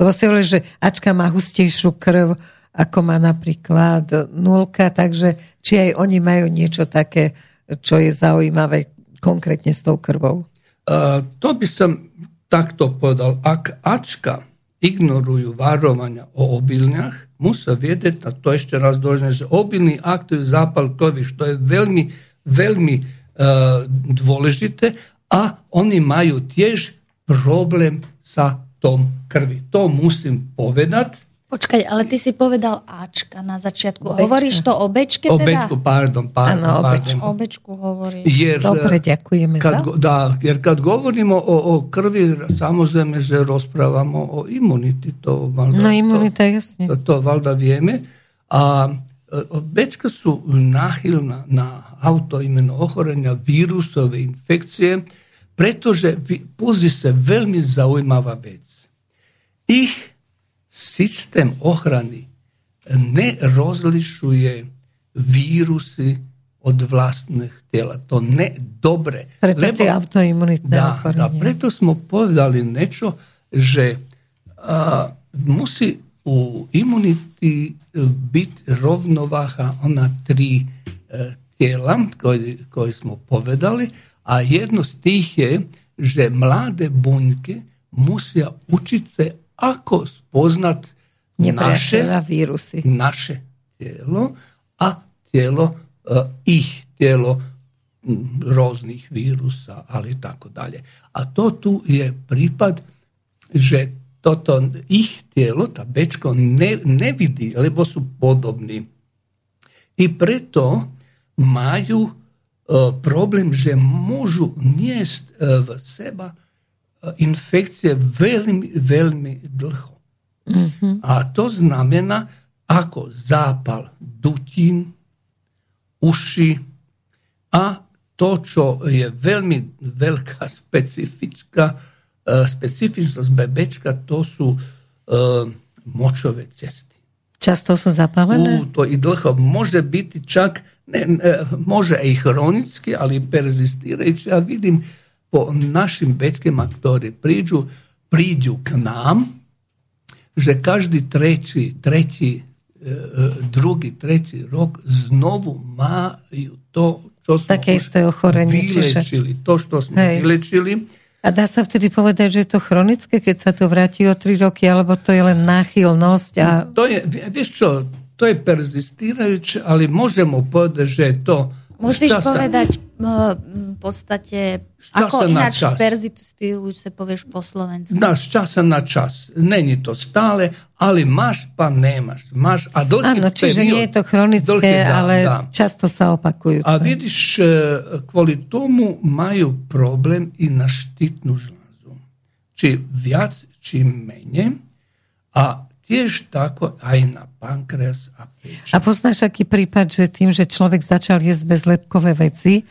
Lebo si hovorí, že Ačka má hustejšiu krv, ako má napríklad nulka, takže či aj oni majú niečo také, čo je zaujímavé konkrétne s tou krvou? Uh, to by som takto povedal. Ak Ačka ignorujú varovania o obilňach, musia vedieť, a to ešte raz dôležité, že obilní aktujú zápal krvi, čo je veľmi veľmi e, dôležité, a oni majú tiež problém sa tom krvi. To musím povedať. Počkaj, ale ty si povedal Ačka na začiatku. Bečka. Hovoríš to o Bečke teda? O Bečku, pardon, pardon. Ano, o Bečku, o Bečku hovorí. Jer, dobre, ďakujeme kad, za. Da, jer kad govorimo o, o krvi, samozrejme, že rozprávamo o imunity. To valda, no imunita, jasne. To, to valda vieme. A Bečka sú náchylná na autoimunné ochorenia, vírusové infekcie, pretože pozri sa, veľmi zaujímavá vec. Ich sistem ochrany ne rozlišuje vírusi od vlastnih tijela. To ne dobre. Preto Lebo, je autoimunitné ochorenie. Da, preto smo povedali nečo, že a, musi u imuniti biti rovnovaha ona tri e, tijela koje, koje smo povedali, a jedno z tih je, že mlade bunjke musija učiti se ako spoznat naše, naše tijelo, a tijelo, uh, ih tijelo m, roznih virusa, ali tako dalje. A to tu je pripad, že toto ih tijelo, ta Bečko, ne, ne vidi, lebo su podobni. I preto maju uh, problem, že možu njest uh, v seba infekcije veľmi, veľmi dlho. Mm-hmm. A to znamená, ako zápal dutín, uši, a to, čo je veľmi veľká specifická, uh, specifičnosť bebečka, to sú uh, močové cesty. Často sú zapálené? U, to i dlho. Može biti čak, ne, ne, može i chronicky, ali persistirajući. Ja vidim po našim bečkima, ktorí prídu, prídu k nám, že každý treći, treći, drugi, treći rok znovu majú to, čo sme vylečili. To, čo sme vylečili. A dá sa vtedy povedať, že je to chronické, keď sa to vráti o tri roky, alebo to je len náchylnosť? A... To je, vieš čo, to je persistirajuče, ale môžeme povedať, že je to... Musíš časa, povedať v podstate, ako ináč persistujúce sa povieš po slovensku. No, z časa na čas. Není to stále, ale máš, pa nemáš. Máš a dlhý Áno, čiže period, nie je to chronické, dá, ale dá. Často sa opakujú. A vidíš, kvôli tomu majú problém i na štítnu žľazu. Či viac, či menej. A tiež tako aj na pankreas a pečeň. A poznáš aký prípad, že tým, že človek začal jesť bezlepkové veci,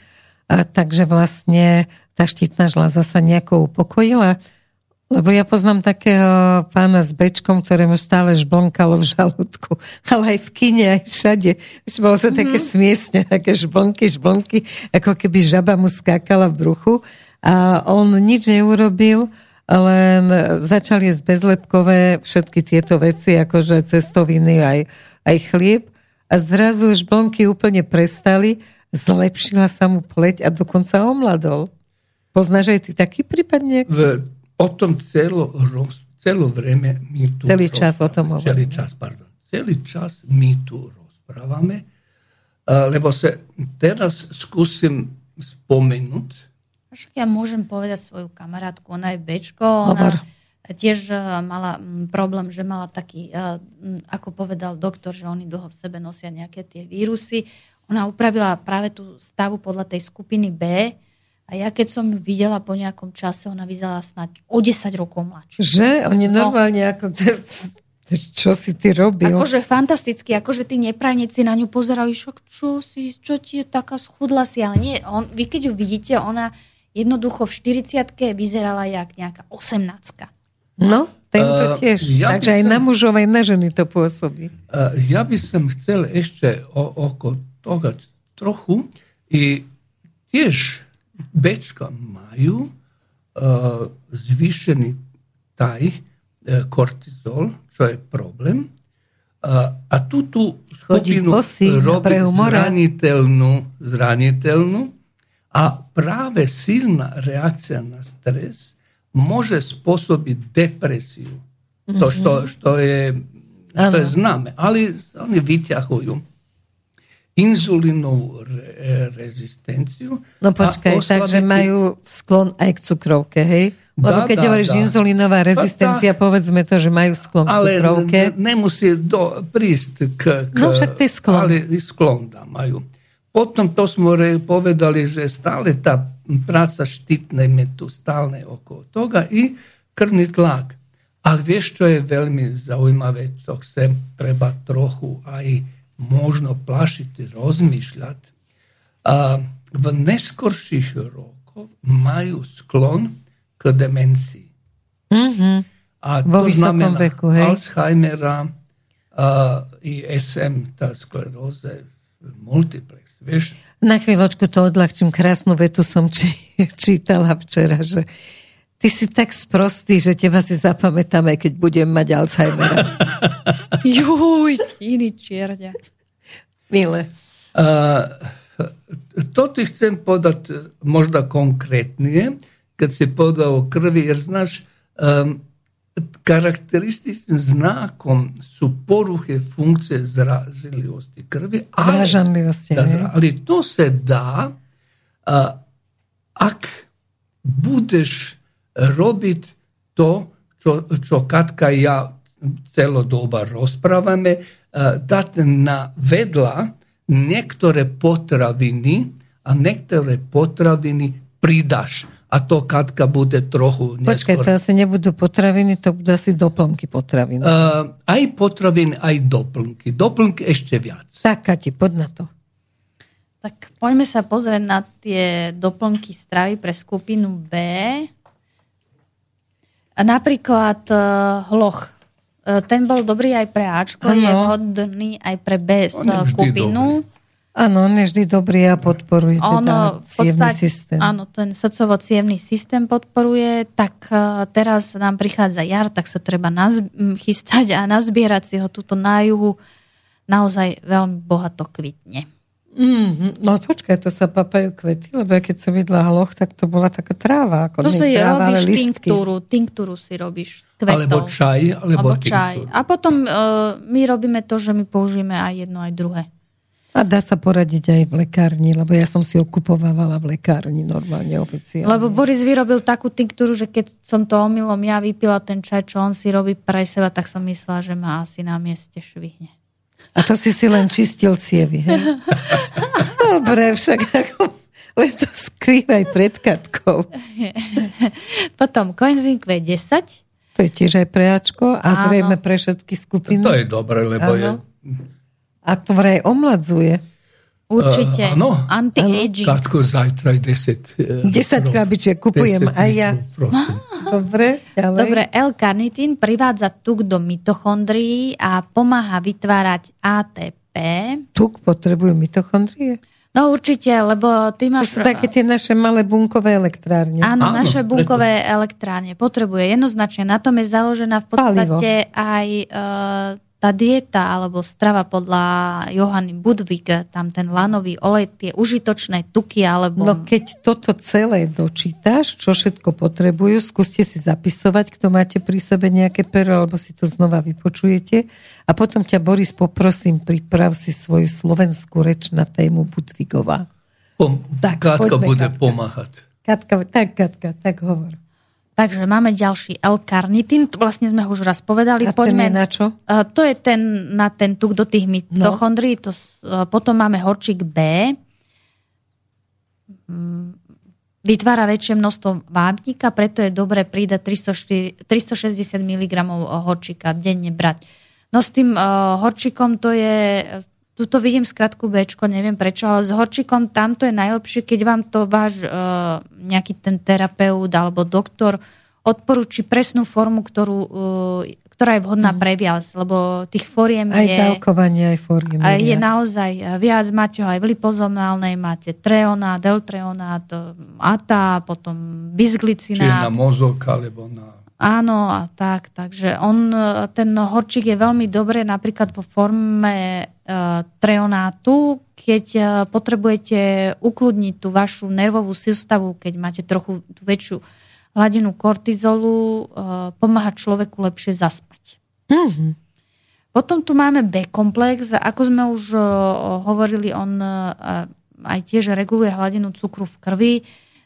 takže vlastne tá štítna žľaza sa nejako upokojila? Lebo ja poznám takého pána s bečkom, ktorému stále žblnkalo v žalúdku, ale aj v kine, aj všade. Už bolo to mm-hmm. také smiešne, také žblnky, žblnky, ako keby žaba mu skákala v bruchu. A on nič neurobil, len začali jesť bezlepkové všetky tieto veci, akože cestoviny, aj, aj chlieb. A zrazu žblnky úplne prestali, zlepšila sa mu pleť a dokonca omladol. Poznáš aj ty taký prípadne? V, o tom celo, celo vreme my tu Celý čas o tom hovoríme. Celý čas, pardon. Celý čas my tu rozprávame, lebo sa teraz skúsim spomenúť, Však ja môžem povedať svoju kamarátku, ona je bečko, ona tiež mala problém, že mala taký, ako povedal doktor, že oni dlho v sebe nosia nejaké tie vírusy. Ona upravila práve tú stavu podľa tej skupiny B a ja keď som ju videla po nejakom čase, ona vyzerala snáď o desať rokov mladšie. Že? Oni normálne no. ako... Čo si ty robil? Akože fantasticky, akože tí neprajníci na ňu pozerali, šok, čo si, čo ti je taká schudla si, ale nie, on, vy keď ju vidíte, ona jednoducho v štyridsiatke vyzerala jak nejaká osemnáctka. No, tento tiež. Uh, ja Takže som, aj na mužov, aj na ženy to pôsobí. Uh, ja by som chcel ešte o, oko toho trochu i tiež bečka majú uh, zvýšený taj uh, kortizol, čo je problém. A, a tú tú skupinu robí zraniteľnú, zraniteľnú a práve silná reakcia na stres môže spôsobiť depresiu. Mm-hmm. To, što, što je, to je známe. Ale oni vyťahujú inzulinovú re, rezistenciu. No počkaj, takže majú sklon aj k cukrovke, hej? Lebo keď hovoríš inzulínová rezistencia, da, povedzme to, že majú sklon k cukrovke. Ale nemusí do, prísť k... k no však to je sklon. Ale sklon da, majú. Potom to sme povedali, že stále tá práca štítnej je tu stále okolo toga i krvný tlak. A vieš, čo je veľmi zaujímavé, to sa treba trochu aj možno plašiť, rozmýšľať. A v neskorších rokoch majú sklon k demencii. Mm-hmm. A vo to znamená veku, Alzheimera uh, i es em, tá skleróza multiplex, vieš? Na chvíľočku to odľahčím. Krásnu vetu som či, čítala včera, že ty si tak sprostý, že teba si zapamätám, aj keď budem mať Alzheimera. Juj, iný čierňa. Milé. Uh, to ti chcem podať možno konkrétne, kad se poda o krvi, jer znaš, um, karakterističnim znakom su poruhe funkcije zražljivosti krvi, ali, da zra, ali to se da, uh, ak budeš robit to, čo, čo Katka i ja celo doba rozpravame, uh, dat navedla nektore potravini, a nektore potravini pridaš. A to Katka bude trochu... Neskôr. Počkaj, to asi nebudú potraviny, to budú asi doplnky potravín. Uh, aj potraviny, aj doplnky. Doplnky ešte viac. Tak, Kati, poď na to. Tak poďme sa pozrieť na tie doplnky stravy pre skupinu B. Napríklad uh, hloch. Uh, ten bol dobrý aj pre Ačko, ano. Je hodný aj pre B skupinu. Áno, on je vždy dobrý a podporuje teda cievny systém. Áno, ten srdcovo-cievny systém podporuje, tak uh, teraz nám prichádza jar, tak sa treba nazb- chystať a nazbierať si ho tuto na juhu. Naozaj veľmi bohato kvitne. Mm-hmm. No počkaj, to sa papajú kvety, lebo ja keď som videla hloch, tak to bola taká tráva. Ako to si tráva, robíš tinktúru, tinktúru si robíš s kvetou. Alebo čaj, alebo, alebo čaj. A potom uh, my robíme to, že my použijeme aj jedno, aj druhé. A dá sa poradiť aj v lekárni, lebo ja som si ho kupovávala v lekárni normálne oficiálne. Lebo Boris vyrobil takú tinktúru, že keď som to omylom ja vypila ten čaj, čo on si robí pre seba, tak som myslela, že ma asi na mieste švihne. A to si si len čistil cievy, hej? Dobre, však ako... Len to skrývaj pred Katkou. Potom koenzym Q desať. To je tiež aj pre Ačko a áno. Zrejme pre všetky skupiny. To je dobre, lebo áno. je... A to vraj omladzuje. Určite. Uh, ano. Anti-aging. Katko, zajtra je desať. desať krabičiek kupujem aj ja. Dobre, Dobre, L-karnitín privádza tuk do mitochondrií a pomáha vytvárať á té pé. Tuk potrebujú mitochondrie? No určite, lebo ty máš... To sú také tie naše malé bunkové elektrárne. Áno, áno naše bunkové preto. Elektrárne potrebuje jednoznačne. Na tom je založená v podstate Palivo. aj... E, tá dieta alebo strava podľa Johanny Budwig, tam ten lanový olej, tie užitočné tuky alebo... No keď toto celé dočítaš, čo všetko potrebujú, skúste si zapisovať, kto máte pri sebe nejaké pero, alebo si to znova vypočujete. A potom ťa, Boris, poprosím, priprav si svoju slovenskú reč na tému Budwigová. Pom- tak, Katka poďme, bude Katka. pomáhať. Katka, tak Katka, tak hovor. Takže máme ďalší L-karnitín, vlastne sme ho už raz povedali. A poďme, ten je na čo? Uh, to je ten, na ten tuk do tých mitochondrií. No. To, uh, potom máme horčík B. Um, vytvára väčšie množstvo vápnika, preto je dobre pridať tristošesťdesiat miligramov horčíka denne brať. No s tým uh, horčíkom to je... Tuto vidím skratku Bčko, neviem prečo, ale s horčíkom tamto je najlepšie, keď vám to váš e, nejaký ten terapeut alebo doktor odporúči presnú formu, ktorú, e, ktorá je vhodná mm. pre viac, lebo tých foriem aj je... Aj dávkovanie, aj foriem. Aj je naozaj viac, máte ho aj v lipozomálnej, máte treonát, deltreonát, atá, potom bisglicinát. Čiže na mozog, alebo na... Áno, a tak, takže on, ten horčík je veľmi dobrý napríklad vo forme e, treonátu, keď e, potrebujete ukludniť tú vašu nervovú sústavu, keď máte trochu tú väčšiu hladinu kortizolu, e, pomáha človeku lepšie zaspať. Mm-hmm. Potom tu máme B-komplex, ako sme už e, hovorili, on e, aj tiež reguluje hladinu cukru v krvi,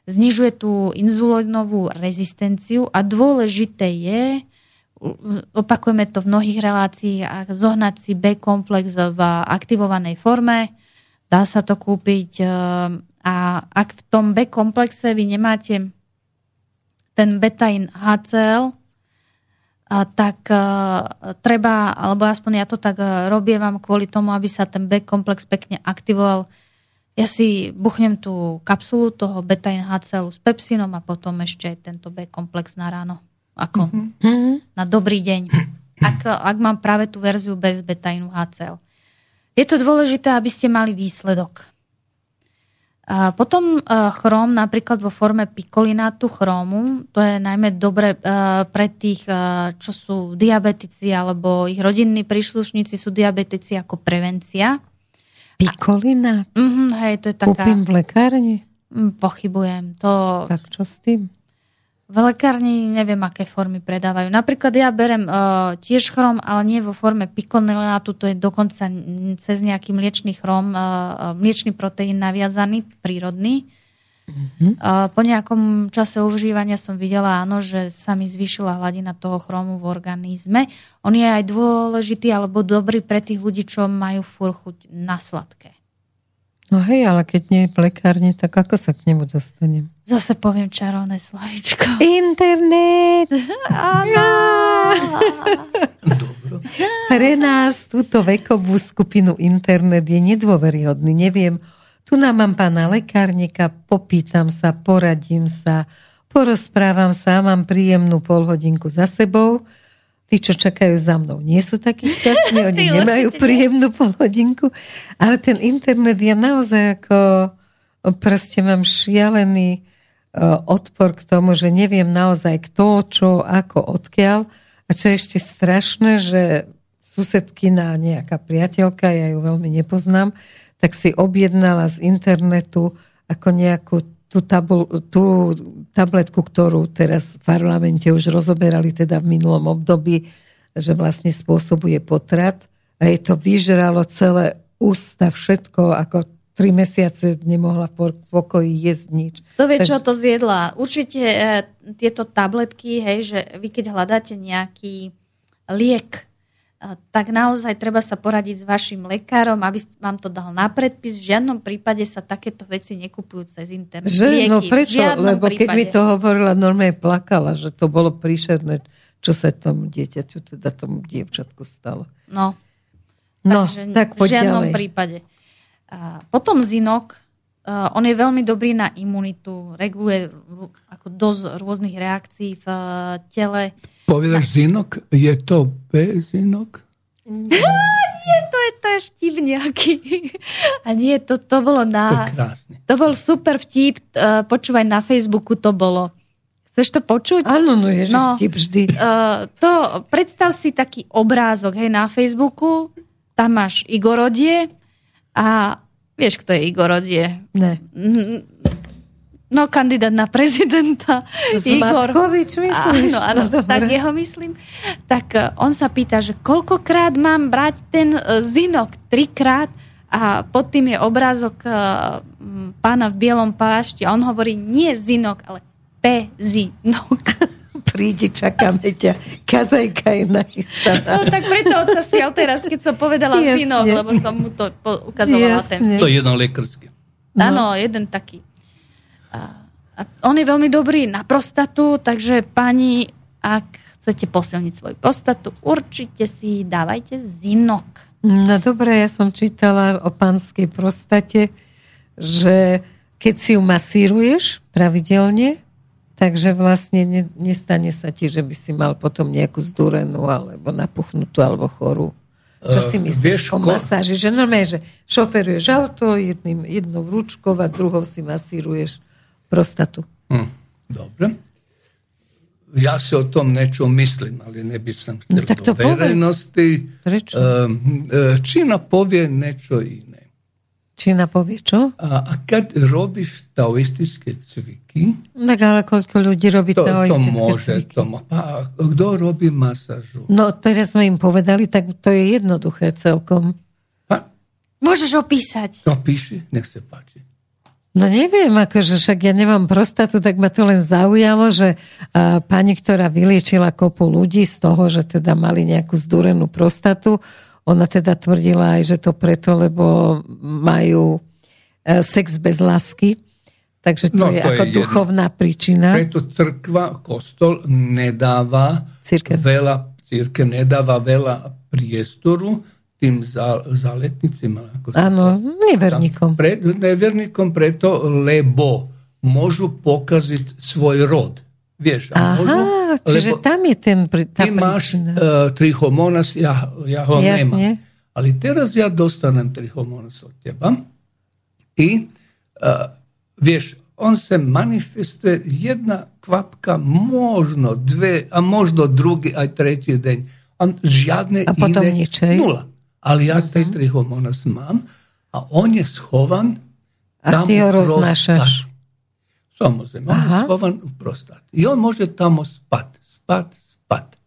znižuje tú inzulínovú rezistenciu a dôležité je, opakujeme to v mnohých reláciách, zohnať si B-komplex v aktivovanej forme, dá sa to kúpiť a ak v tom B-komplexe vy nemáte ten betaín há cé el, tak treba, alebo aspoň ja to tak robievam kvôli tomu, aby sa ten B-komplex pekne aktivoval. Ja si buchnem tú kapsulu toho betaín há cé elu s pepsinom a potom ešte tento B-komplex na ráno. Ako mm-hmm. na dobrý deň. Ak, ak mám práve tú verziu bez betaínu há cé el. Je to dôležité, aby ste mali výsledok. A potom chróm, napríklad vo forme pikolinátu chrómu, to je najmä dobre pre tých, čo sú diabetici alebo ich rodinní príslušníci sú diabetici ako prevencia. Pikolina? Mm, hej, to je taká... Kúpim v lekárni? Mm, pochybujem. To... Tak čo s tým? V lekárni neviem, aké formy predávajú. Napríklad ja berem uh, tiež chrom, ale nie vo forme pikolinátu, to je dokonca cez nejaký mliečný chrom, uh, mliečný proteín naviazaný, prírodný. Mm-hmm. Uh, po nejakom čase užívania som videla, áno, že sa mi zvýšila hladina toho chromu v organizme. On je aj dôležitý alebo dobrý pre tých ľudí, čo majú furt chuť na sladké. No hej, ale keď nie je v lekárni, tak ako sa k nemu dostanem? Zase poviem čarovné slovíčko. Internet! Áno! Pre nás túto vekovú skupinu internet je nedôveryhodný. Neviem, tu nám mám pána lekárnika, popýtam sa, poradím sa, porozprávam sa a mám príjemnú polhodinku za sebou. Tí, čo čakajú za mnou, nie sú takí šťastní, oni nemajú príjemnú polhodinku, ale ten internet ja naozaj ako proste mám šialený odpor k tomu, že neviem naozaj kto, čo, ako, odkiaľ a čo je ešte strašné, že susedkina, nejaká priateľka, ja ju veľmi nepoznám, tak si objednala z internetu ako nejakú tú, tabul, tú tabletku, ktorú teraz v parlamente už rozoberali teda v minulom období, že vlastne spôsobuje potrat a jej to vyžralo celé ústa, všetko, ako tri mesiace nemohla v pokoji jesť nič. To vie, takže... čo to zjedla. Určite e, tieto tabletky, hej, že vy keď hľadáte nejaký liek, tak naozaj treba sa poradiť s vašim lekárom, aby vám to dal na predpis. V žiadnom prípade sa takéto veci nekupujú cez internet. Že, lieky, no preto, lebo prípade. Keď mi to hovorila, normálne plakala, že to bolo príšerné, čo sa tomu dieťaťu, teda tomu dievčatku stalo. No, no takže tak v žiadnom ďalej. Prípade. Potom zinok, on je veľmi dobrý na imunitu, reguluje ako dosť rôznych reakcií v tele. Povedaš na... zinok? Je to B zinok? Nie, to je to vtip nejaký. A nie, to, to bolo na... To, to bol super vtip, počúvaj, na Facebooku to bolo. Chceš to počuť? Áno, no ježiš, no, vtip vždy. Uh, to, predstav si taký obrázok, hej, na Facebooku, tam máš Igorodie a vieš, kto je Igorodie? Ne. N- No, kandidát na prezidenta. Igor Matovič, myslíš? Áno, áno, no, tak jeho myslím. Tak on sa pýta, že koľkokrát mám brať ten zinok? Trikrát. A pod tým je obrázok pána v bielom plášti a on hovorí nie zinok, ale pezinok. Príde, čakáme ťa. Kazajka je nahystaná. No tak preto otca smial teraz, keď som povedala Jasne. Synok, lebo som mu to ukazovala Jasne. Ten vtip. To je jedno lekársky. Áno, no. jeden taký. A, a on je veľmi dobrý na prostatu, takže pani, ak chcete posilniť svoju prostatu, určite si dávajte zinok. No dobre, ja som čítala o pánskej prostate, že keď si ju masíruješ pravidelne, takže vlastne nestane sa ti, že by si mal potom nejakú zdúrenú alebo napuchnutú alebo chorú. Čo si myslíš uh, o masáži? Že normálne, že šoferuješ auto, jedným, jednou ručkou a druhou si masíruješ prostatu. Hm, dobre. Ja si o tom niečo myslím, ale ne by som chcel no, do verejnosti. Čína povie niečo iné. Čína povie čo? A, a keď robíš taoistické cviky... Tak ale koľko ľudí robí to, taoistické to môže, cviky? To môže. A kto robí masážu? No teraz sme im povedali, tak to je jednoduché celkom. Pa? Môžeš opísať. To píši, nech sa páči. No neviem, akože však ja nemám prostatu, tak ma to len zaujalo, že uh, pani, ktorá vyliečila kopu ľudí z toho, že teda mali nejakú zdúrenú prostatu, ona teda tvrdila aj, že to preto, lebo majú sex bez lásky. Takže to no, je to ako je duchovná jedno. Príčina. Preto cirkva, kostol nedáva Církev. veľa, církev nedáva veľa priestoru tým záletnicím. Áno, neverníkom. Pre, neverníkom preto, lebo môžu pokaziť svoj rod. Vieš, Aha, môžu, čiže tam je ten tá príčina. Ty máš uh, trichomonas, ja, ja ho Jasne. nemám. Ale teraz ja dostanem trichomonas od teba i uh, vieš, on se manifestuje jedna kvapka, možno dve, a možno drugi, aj tretí deň. On žiadne a potom iné ničej. Nula. Ale ja uh-huh. tej trichomonas mám a on je schovan a tam ty ho roznášaš. Samozrejme, on je schovan u prostate. I on može tamo spat, spat, spat.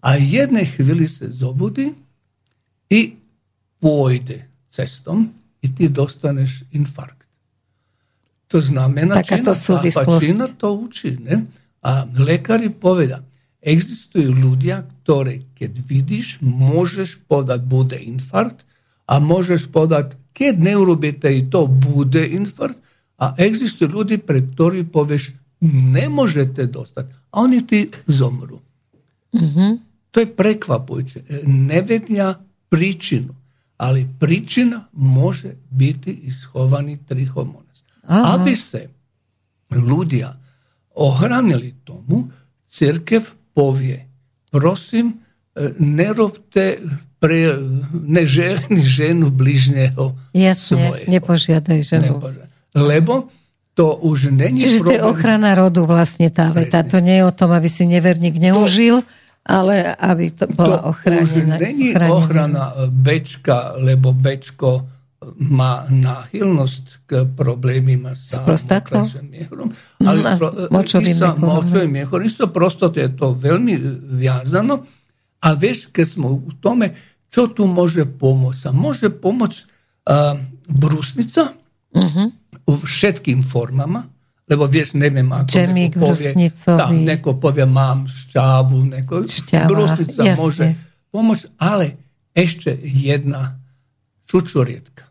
A jedne hvili se zobudi i pojde cestom i ti dostaneš infarkt. To znamena čina, pa čina to uči. Ne? A lekari poveda, egzistuju ľudia, ktoré keď vidiš, možeš podat bude infarkt, a možeš podat, keď ne urobite i to bude infarkt, a existujú ľudí, pre ktorých povieš, nemôžete dostať. A oni ti zomru. Mm-hmm. To je prekvapujúce. Nevedia príčinu. Ale príčina môže byť ischovaný trichomonas. Aha. Aby se ľudia ohranili tomu, cirkev povie, prosím, nerobte pre neželení ženu bližného Jasne, svojeho. Nepožiadaj ženu. Nepožiadaj. Lebo to už není Čiže problém. Čiže to je ochrana rodu vlastne tá veta. To nie je o tom, aby si neverník neužil, to, ale aby to bola ochránená. To už není ochrana bečka, lebo bečko má náchylnosť k problémima sa s prostatou. Ale mm, pro, močovým miechorom. Isto prostote je to veľmi viazano. A vieš, keď sme u tome, čo tu môže pomôcť? A môže pomôcť uh, brusnica, uh-huh. u všetkým formama, lebo vieš, neviem, ako Čemík, neko povie, tam neko povie, mám šťavu, neko, šťava, brusnica jasne. Môže pomôcť, ale ešte jedna čučorietka.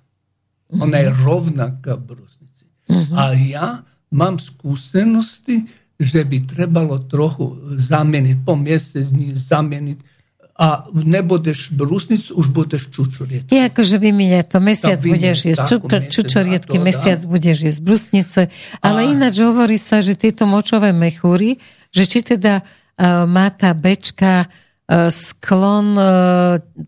Uh-huh. Ona je rovnaká brusnici. Uh-huh. A ja mám skúsenosti, že by trebalo trochu zameniť, po mesiac dní zameniť, a nebudeš brusnic, už budeš čučorietky. Je akože vymieňať to. Mesiac tá budeš jesť čučorietky, mesiac budeš jesť brusnice. Ale a... ináč hovorí sa, že tieto močové mechúry, že či teda uh, má tá bečka uh, sklon uh,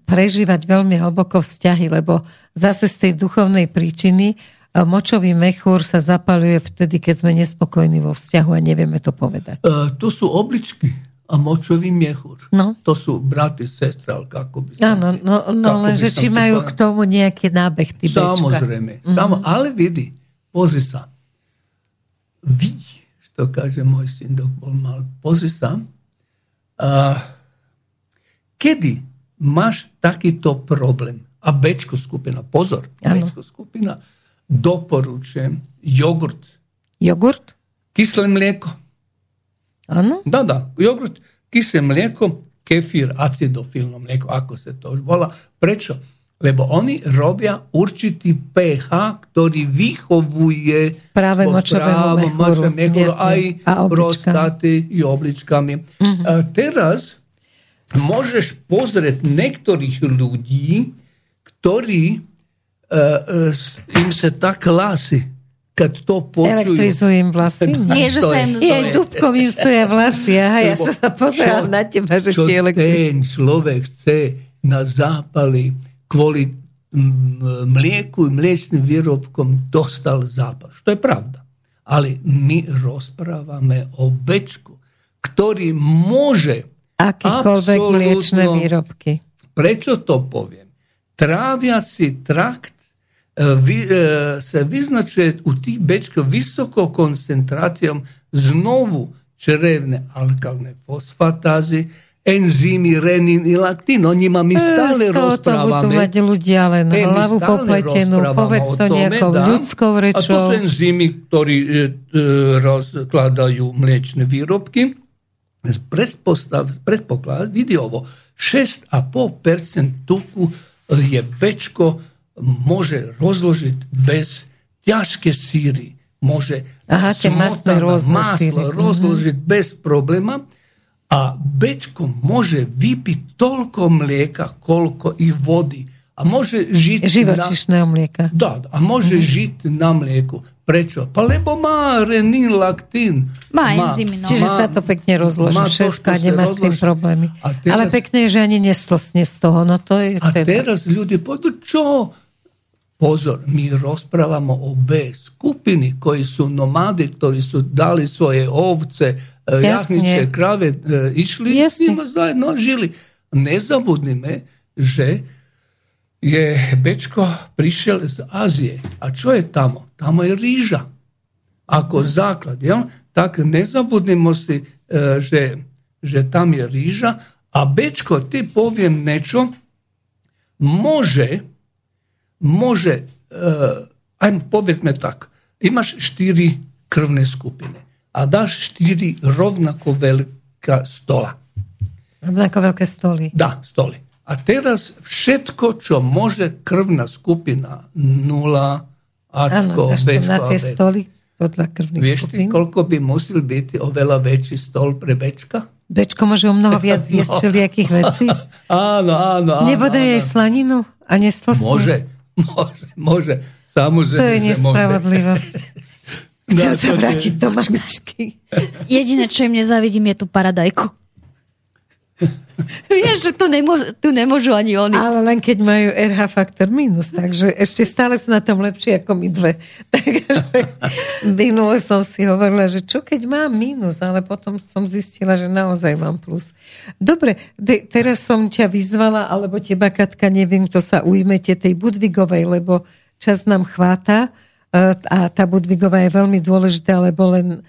prežívať veľmi hlboko vzťahy, lebo zase z tej duchovnej príčiny uh, močový mechúr sa zapaluje vtedy, keď sme nespokojní vo vzťahu a nevieme to povedať. Uh, to sú obličky. A močový mjehur. No. To sú braty, sestra, ale kako by som... Áno, no, no lenže či majú k tomu nejaký nábeh, ty bečka. Samozrejme. Mm-hmm. Samo, ale vidi, pozri sa. Vidí, što kaže môj syn, dok bol mal. Pozri sa. Uh, kedy máš takýto problém? A bečko skupina, pozor, ano. Bečko skupina doporučujem jogurt. Jogurt? Kyslé mlieko. Áno? Da, da, jogurt, kyslé mlieko, kefir, acidofilno mlieko, ako se to už volá. Prečo? Lebo oni robia určitý pé há, ktorý vychovuje práve močovému mechúru, aj prostaty i obličkami. Uh-huh. A teraz môžeš pozrieť niektorých ľudí, ktorí uh, uh, im sa tak hlási, keď to počujú. Elektrizujú im vlasy? Nie, že sa im je dúbkom im stoja vlasy. Aha, ja som sa pozerám na teba, že ti elektrizujú. Čo ten človek chce na zápali kvôli mlieku i mliečným výrobkom dostal zápal. To je pravda. Ale my rozprávame o bečku, ktorý môže akýkoľvek mliečné výrobky. Prečo to poviem? Tráviaci trakt Vy, se vyznačuje u tých bečkov vysoko koncentráciom znovu črevne alkalne fosfatázy, enzimi renin i laktin. O njima mi stále rozprávame. To budú mať ľudia len hlavu popletenú. Povedz to nejakou ľudskou rečou. A to sú enzimi, ktorí e, rozkladajú mliečne výrobky. Predpoklad, vidí ovo, šesť celá päť percent tuku je bečko môže rozložiť bez ťažké síry. Môže Aha, smotná maslo rozložiť mm-hmm. bez probléma a bečko môže vypiť toľko mlieka, koľko i vody. A môže žiť živočišného mlieka. Dá, a môže mm-hmm. žiť na mlieku. Prečo? Pa lebo má renin, laktín. Má, má enzymino. Čiže má, sa to pekne rozloží. Všetko a nemá s tým problémy. Teraz, ale pekne je, že ani nestlsne z toho. No to je, a teda. Teraz ľudia povedú, čo? Pozor, my rozprávame o B skupiny, koji sú nomády, ktorí sú dali svoje ovce, jahnice, krave, išli Jasne. s nimi zajedno, žili. Nezabudnime, že je bečko prišiel z Ázie. A čo je tamo? Tamo je ríža. Ako základ. Jel? Tak nezabudnimo si, že, že tam je ríža. A bečko, ti poviem niečo, môže, môže, aj povedzme tak, imaš štyri krvné skupiny a dáš štyri rovnako veľká stola. Rovnako veľké stoly. Da, stoly. A teraz všetko, čo môže krvná skupina nula, Ačko, ano, Bčko a Bčko. Podľa krvných Vieš skupín? Ty, koľko by musel byť oveľa väčší stôl pre Bčka? Bčko môže o mnoho viac jesť no. všelijakých vecí. Áno, áno. Nebodaj aj slaninu a nestlstnú? Môže, môže, môže. Samozrejme, to je nespravodlivosť. Chcem no, sa vrátiť je... do manažky. Jediné, čo im nezávidím, je tú paradajku. Vieš, že tu nemôžu, tu nemôžu ani oni. Ale len keď majú er há faktor minus, takže ešte stále sú na tom lepšie ako my dve. Takže minule som si hovorila, že čo keď mám minus, ale potom som zistila, že naozaj mám plus. Dobre, de, teraz som ťa vyzvala, alebo teba, Katka, neviem, to sa ujmete tej Budwigovej, lebo čas nám chváta a tá Budwigová je veľmi dôležitá, lebo len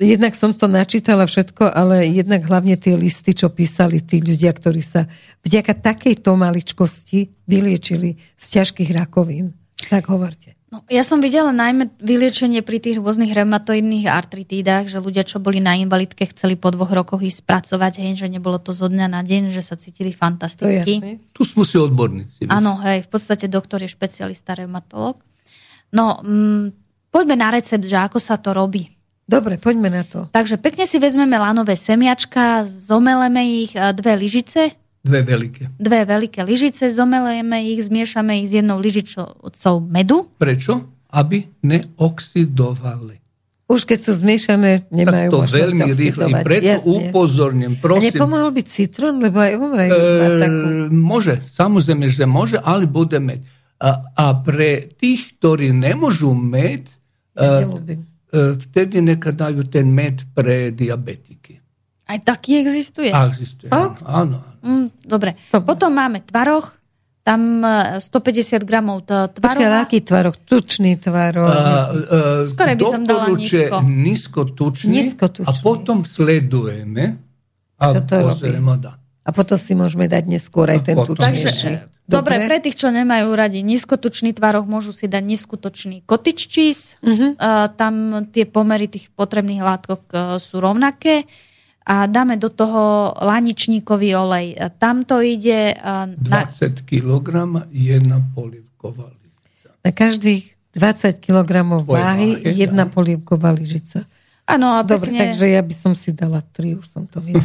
jednak som to načítala všetko, ale jednak hlavne tie listy, čo písali tí ľudia, ktorí sa vďaka takejto maličkosti vyliečili z ťažkých rakovín. Tak hovorte. No, ja som videla najmä vyliečenie pri tých rôznych reumatoidných artritídach, že ľudia, čo boli na invalidke, chceli po dvoch rokoch ísť pracovať, hej, že nebolo to zo dňa na deň, že sa cítili fantasticky. Tu sme si odborníci. Áno, hej, v podstate doktor je špecialista, reumatolog. No, m, poďme na recept, že ako sa to robí. Dobre, poďme na to. Takže pekne si vezmeme lanové semiačka, zomeleme ich dve lyžice. Dve veľké. Dve veľké lyžice, zomeleme ich, zmiešame ich s jednou lyžičkou medu. Prečo? Aby neoxidovali. Už keď sú zmiešané, nemajú možnosť oxidovať. Tak to veľmi rýchle. I preto Jasne. upozorním, prosím. A nepomohol by citrón, lebo aj umrajú. E, môže, samozrejme, že môže, ale bude med. A, a pre tých, ktorí nemôžu med... Ja nelúbim. Vtedy neka dajú ten med pre diabetiky. Aj taký existuje? A existuje, oh. áno. áno. Mm, dobre. dobre, potom máme tvaroh, tam stopäťdesiat gramov tvaroha. Počkaj, aký tvaroh? Tučný tvaroh. Skoro by som dala nízko. Nízkotučný, nízkotučný. A potom sledujeme a pozrieme. A potom si môžeme dať neskôr aj ten tučnejší. Dobre, Dobre, pre tých, čo nemajú radi nízkotučný tvaroh, môžu si dať nízkotučný cottage cheese. Uh-huh. Uh, tam tie pomery tých potrebných látok uh, sú rovnaké. A dáme do toho laničníkový olej. Uh, tamto ide... Uh, na... dvadsať kilogramov je jedna polievková lyžica. Na každých dvadsať kilogramov váhy jedna polievková lyžica. Áno, a dobre, pekne... takže ja by som si dala tri, už som to videla.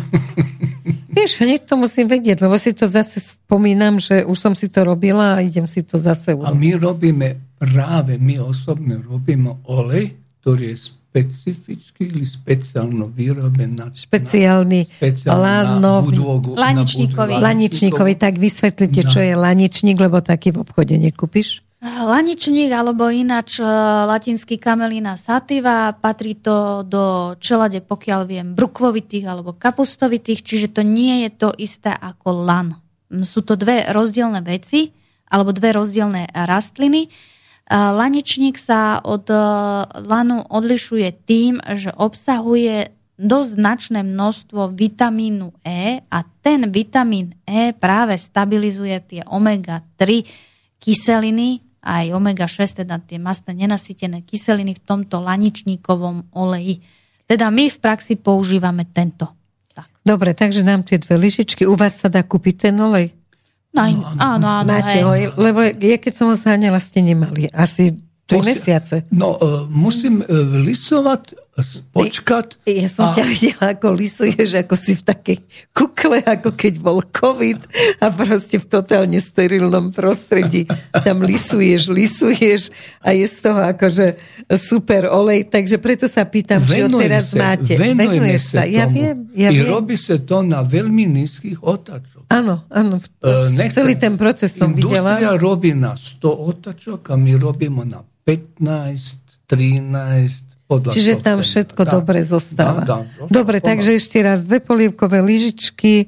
Vieš, hneď to musím vedieť, lebo si to zase spomínam, že už som si to robila a idem si to zase urobiť. A my robíme práve, my osobne robíme olej, ktorý je specifický, ili speciálno vyrobený na... Speciálny, lano... laničníkový. Laničníkový, tak vysvetlite, na... čo je laničník, lebo taký v obchode nekúpiš. Laničník, alebo ináč latinský camelina sativa, patrí to do čelade, pokiaľ viem, brukvovitých alebo kapustovitých, čiže to nie je to isté ako lan. Sú to dve rozdielne veci, alebo dve rozdielne rastliny. Laničník sa od lanu odlišuje tým, že obsahuje dosť značné množstvo vitamínu E a ten vitamín E práve stabilizuje tie omega tri kyseliny, aj omega šesť, teda tie mastné nenasýtené kyseliny v tomto laničníkovom oleji. Teda my v praxi používame tento. Tak. Dobre, takže nám tie dve lyžičky. U vás sa dá kúpiť ten olej? No, no, áno, áno. Máte ho, lebo ja keď som ho zháňala, ste nemali. Asi tri mesiace. No, uh, musím uh, lisovať, počkať. Ja som a... ťa videla, ako lisuješ, ako si v takej kukle, ako keď bol COVID a proste v totálne sterilnom prostredí. Tam lisuješ, lisuješ a je z toho akože super olej. Takže preto sa pýtam, či ho teraz máte. Venuješ sa. Ja viem, ja viem. I robí sa to na veľmi nízkych otáčoch. Áno, áno. E, celý ten proces som videla. Industria robí na sto otáčok a my robíme na pätnásť, trinásť podľa. Čiže tam všetko dá, dobre zostáva. Dá, dá, dobre, dá, takže dá. Ešte raz dve polievkové lyžičky.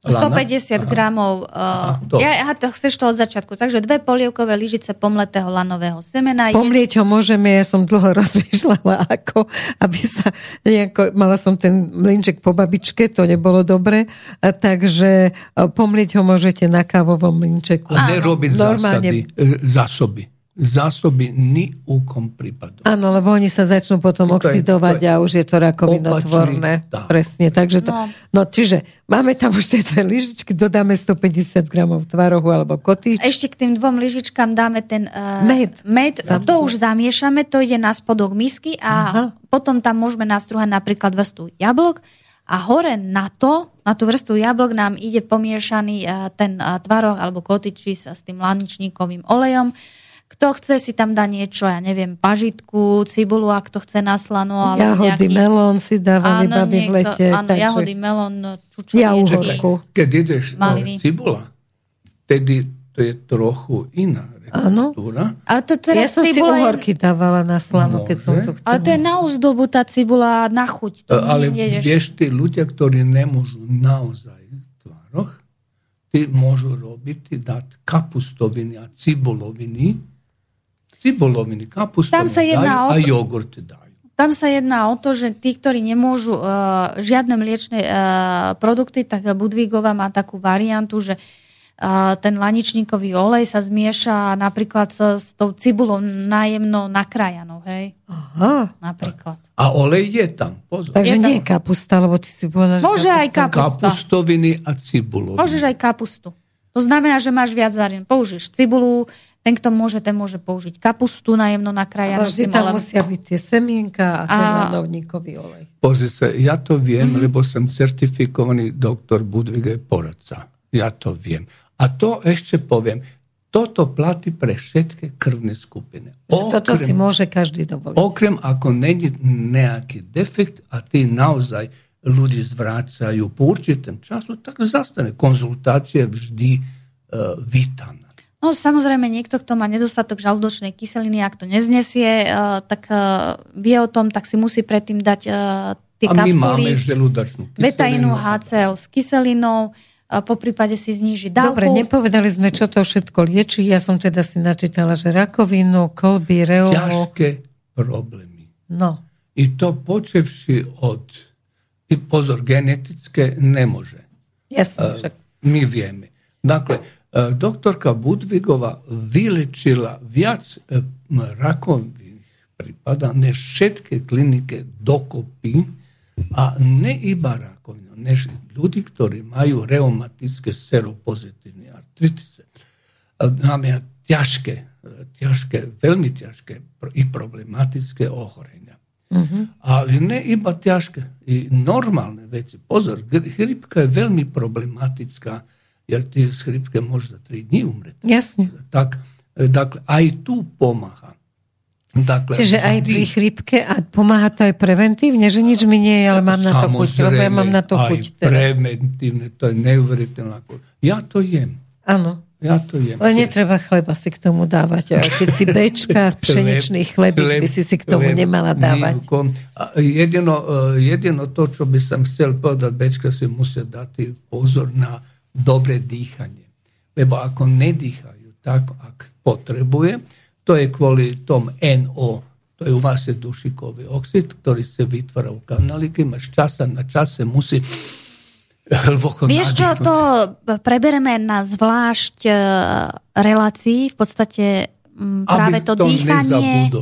stopäťdesiat Aha. gramov. Aha, ja, aha, to chceš to od začiatku. Takže dve polievkové lyžice pomletého lanového semena. Pomlieť ho môžeme, ja som dlho rozmýšľala, ako, aby sa nejako, mala som ten mlynček po babičke, to nebolo dobre, a takže pomlieť ho môžete na kávovom mlynčeku. A nerobiť normálne... zásoby. Zásoby ni u kom prípadu. Áno, lebo oni sa začnú potom to oxidovať je, je a už je to rakovinotvorné. Opačný, presne, takže to... No. no, čiže máme tam už tie dve lyžičky, dodáme stopäťdesiat gramov tvarohu alebo kotič. Ešte k tým dvom lyžičkám dáme ten uh, med. med. To už zamiešame, to ide na spodok misky a aha. potom tam môžeme nastrúhať napríklad vrstu jablok a hore na to, na tú vrstu jablok nám ide pomiešaný uh, ten uh, tvaroh alebo kotiči s, s tým laničníkovým olejom. Kto chce, si tam dá niečo, ja neviem, pažitku, cibulu, ak to chce na slano. Jahody, nejaký... melón si dávali babi v lete. Áno, takže... jahody, melón, čučuliečky, keď ideš maliny. Cibula, tedy to je trochu iná rekultúra. Ale to teraz ja som cibula... si uhorky dávala na slano, keď som to chcela. Ale to je na úzdobu tá cibula, na chuť. To ale vieš, tí ľudia, ktorí nemôžu naozaj tvaroch, tí môžu robiť, dať kapustoviny a cibuloviny, cibuloviny, kapustoviny dajú a jogurt dajú. Tam sa jedná o to, že tí, ktorí nemôžu uh, žiadne mliečne uh, produkty, tak Budwigová má takú variantu, že uh, ten laničníkový olej sa zmieša napríklad s, s tou cibulou nájemno nakrájanou, hej? Aha. Napríklad. A olej je tam, pozor. Takže je nie je kapusta, lebo ty si povedal, že môže kapusta. Aj kapusta. Kapustoviny a cibuloviny. Môžeš aj kapustu. To znamená, že máš viac variant. Použiješ cibulu. Ten, kto môže, ten môže použiť kapustu najemno nakrájanú. Ale vždy tam ale... musia byť tie semienka a ten a... lanovníkový olej. Pozri sa, ja to viem, mm-hmm. lebo som certifikovaný doktor Budwig poradca. Ja to viem. A to ešte poviem. Toto platí pre všetky krvné skupiny. Okrem, toto si môže každý dovoliť. Okrem, ako není nejaký defekt a ty naozaj ľudí zvracajú po určitém času, tak zastane. Konzultácia vždy uh, vítam. No samozrejme, niekto, kto má nedostatok žalúdočnej kyseliny, ak to neznesie, tak vie o tom, tak si musí predtým dať tie kapsuly. A my máme žalúdočnú kyselinu. Betainu há cé el s kyselinou, po prípade si zníži dávku. Dobre, nepovedali sme, čo to všetko liečí. Ja som teda si načítala, že rakovinu, kolby, reomu. Ťažké problémy. No. I to počevši od, i pozor, genetické nemôže. Jasne, však. My vieme. Dakle, Doktorka Budwigová vylečila viac rakových prípadov než všetky kliniky dokopy a ne iba rakovina, než ľudí, ktorí majú reumatické seropozitívne artritice. Máme ťažké, ťažké, veľmi ťažké i problematické ochorenia. Uh-huh. Ale ne iba ťažké, i normálne veci. Pozor, chrypka je veľmi problematická, jer ti s chrypke možeš za tri dni umreti. Jasne. Tak, dakle, a i tu pomaha. Dakle, čiže aj pri chrypke a pomáha to aj preventívne, že nič mi nie je, ale mám na to chuť, lebo ja mám na to chuť teraz. Samozrejme, aj preventívne, to je neuveriteľná chuť. Ja to jem. Áno. Ja to jem. Ale netreba chleba si k tomu dávať. Keď si bečka, pšeničný chlebík by si si k tomu nemala dávať. Jedino, jedino to, čo by som chcel povedať, bečka si musia dať pozor na dobre dýchanie. Lebo ako nedýchajú tak, ak potrebuje, to je kvôli tom en o, to je u vás je dušikový oxid, ktorý sa vytvára u kanaliky, máš časa na čase musí hlboko nadýchnuť. Vieš čo, to prebereme na zvlášť relácii, v podstate práve aby to dýchanie.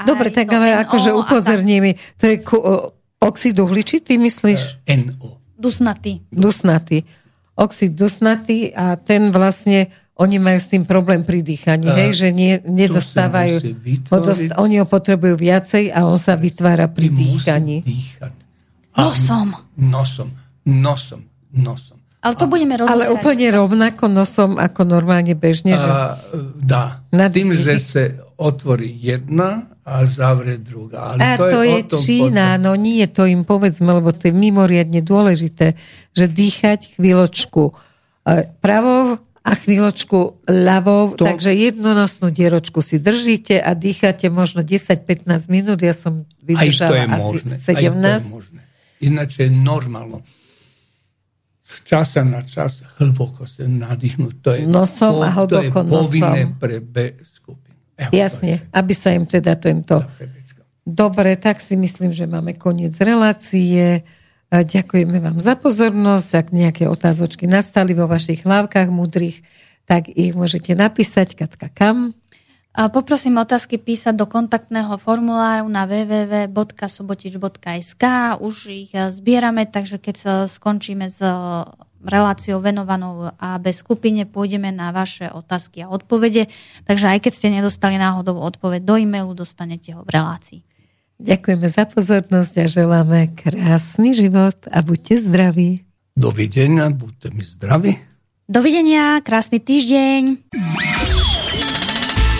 Dobre, tak ale akože upozorní mi, to je oxid uhličitý, myslíš? en o. Dusnatý. Dusnatý. Oxid dusnatý a ten vlastne, oni majú s tým problém pri dýchaní, hej, že nie, nedostávajú, odost, oni ho potrebujú viacej a on sa vytvára pri dýchaní. Nosom. Nosom. Nosom, nosom. Ale to budeme rozoberať. Ale úplne rovnako nosom, ako normálne bežne, že? A, dá. Nad... Tým, že sa otvorí jedna a zavrie druhá. Ale a to, to je, je Čína, potom... no nie, to im povedzme, lebo to je mimoriadne dôležité, že dýchať chvíľočku pravou a chvíľočku ľavou, to... takže jednonosnú dieročku si držíte a dýchate možno desať pätnásť minút, ja som vydržala asi možné. sedemnásť. Aj to je možné. Ináč je normálno. Z časa na čas hlboko sa nadýchnuť. To je, nosom po, a to je povinné nosom. Pre B skupinu. Eho, jasne, aby sa im teda tento... Dobre, tak si myslím, že máme koniec relácie. Ďakujeme vám za pozornosť. Ak nejaké otázočky nastali vo vašich hlavkách múdrych, tak ich môžete napísať. Katka, kam? A poprosím otázky písať do kontaktného formuláru na w w w bodka subotič bodka s k. Už ich zbierame, takže keď sa skončíme s reláciou venovanou á bé skupine, pôjdeme na vaše otázky a odpovede. Takže aj keď ste nedostali náhodou odpoveď do e-mailu, dostanete ho v relácii. Ďakujeme za pozornosť a želáme krásny život a buďte zdraví. Dovidenia, buďte mi zdraví. Dovidenia, krásny týždeň.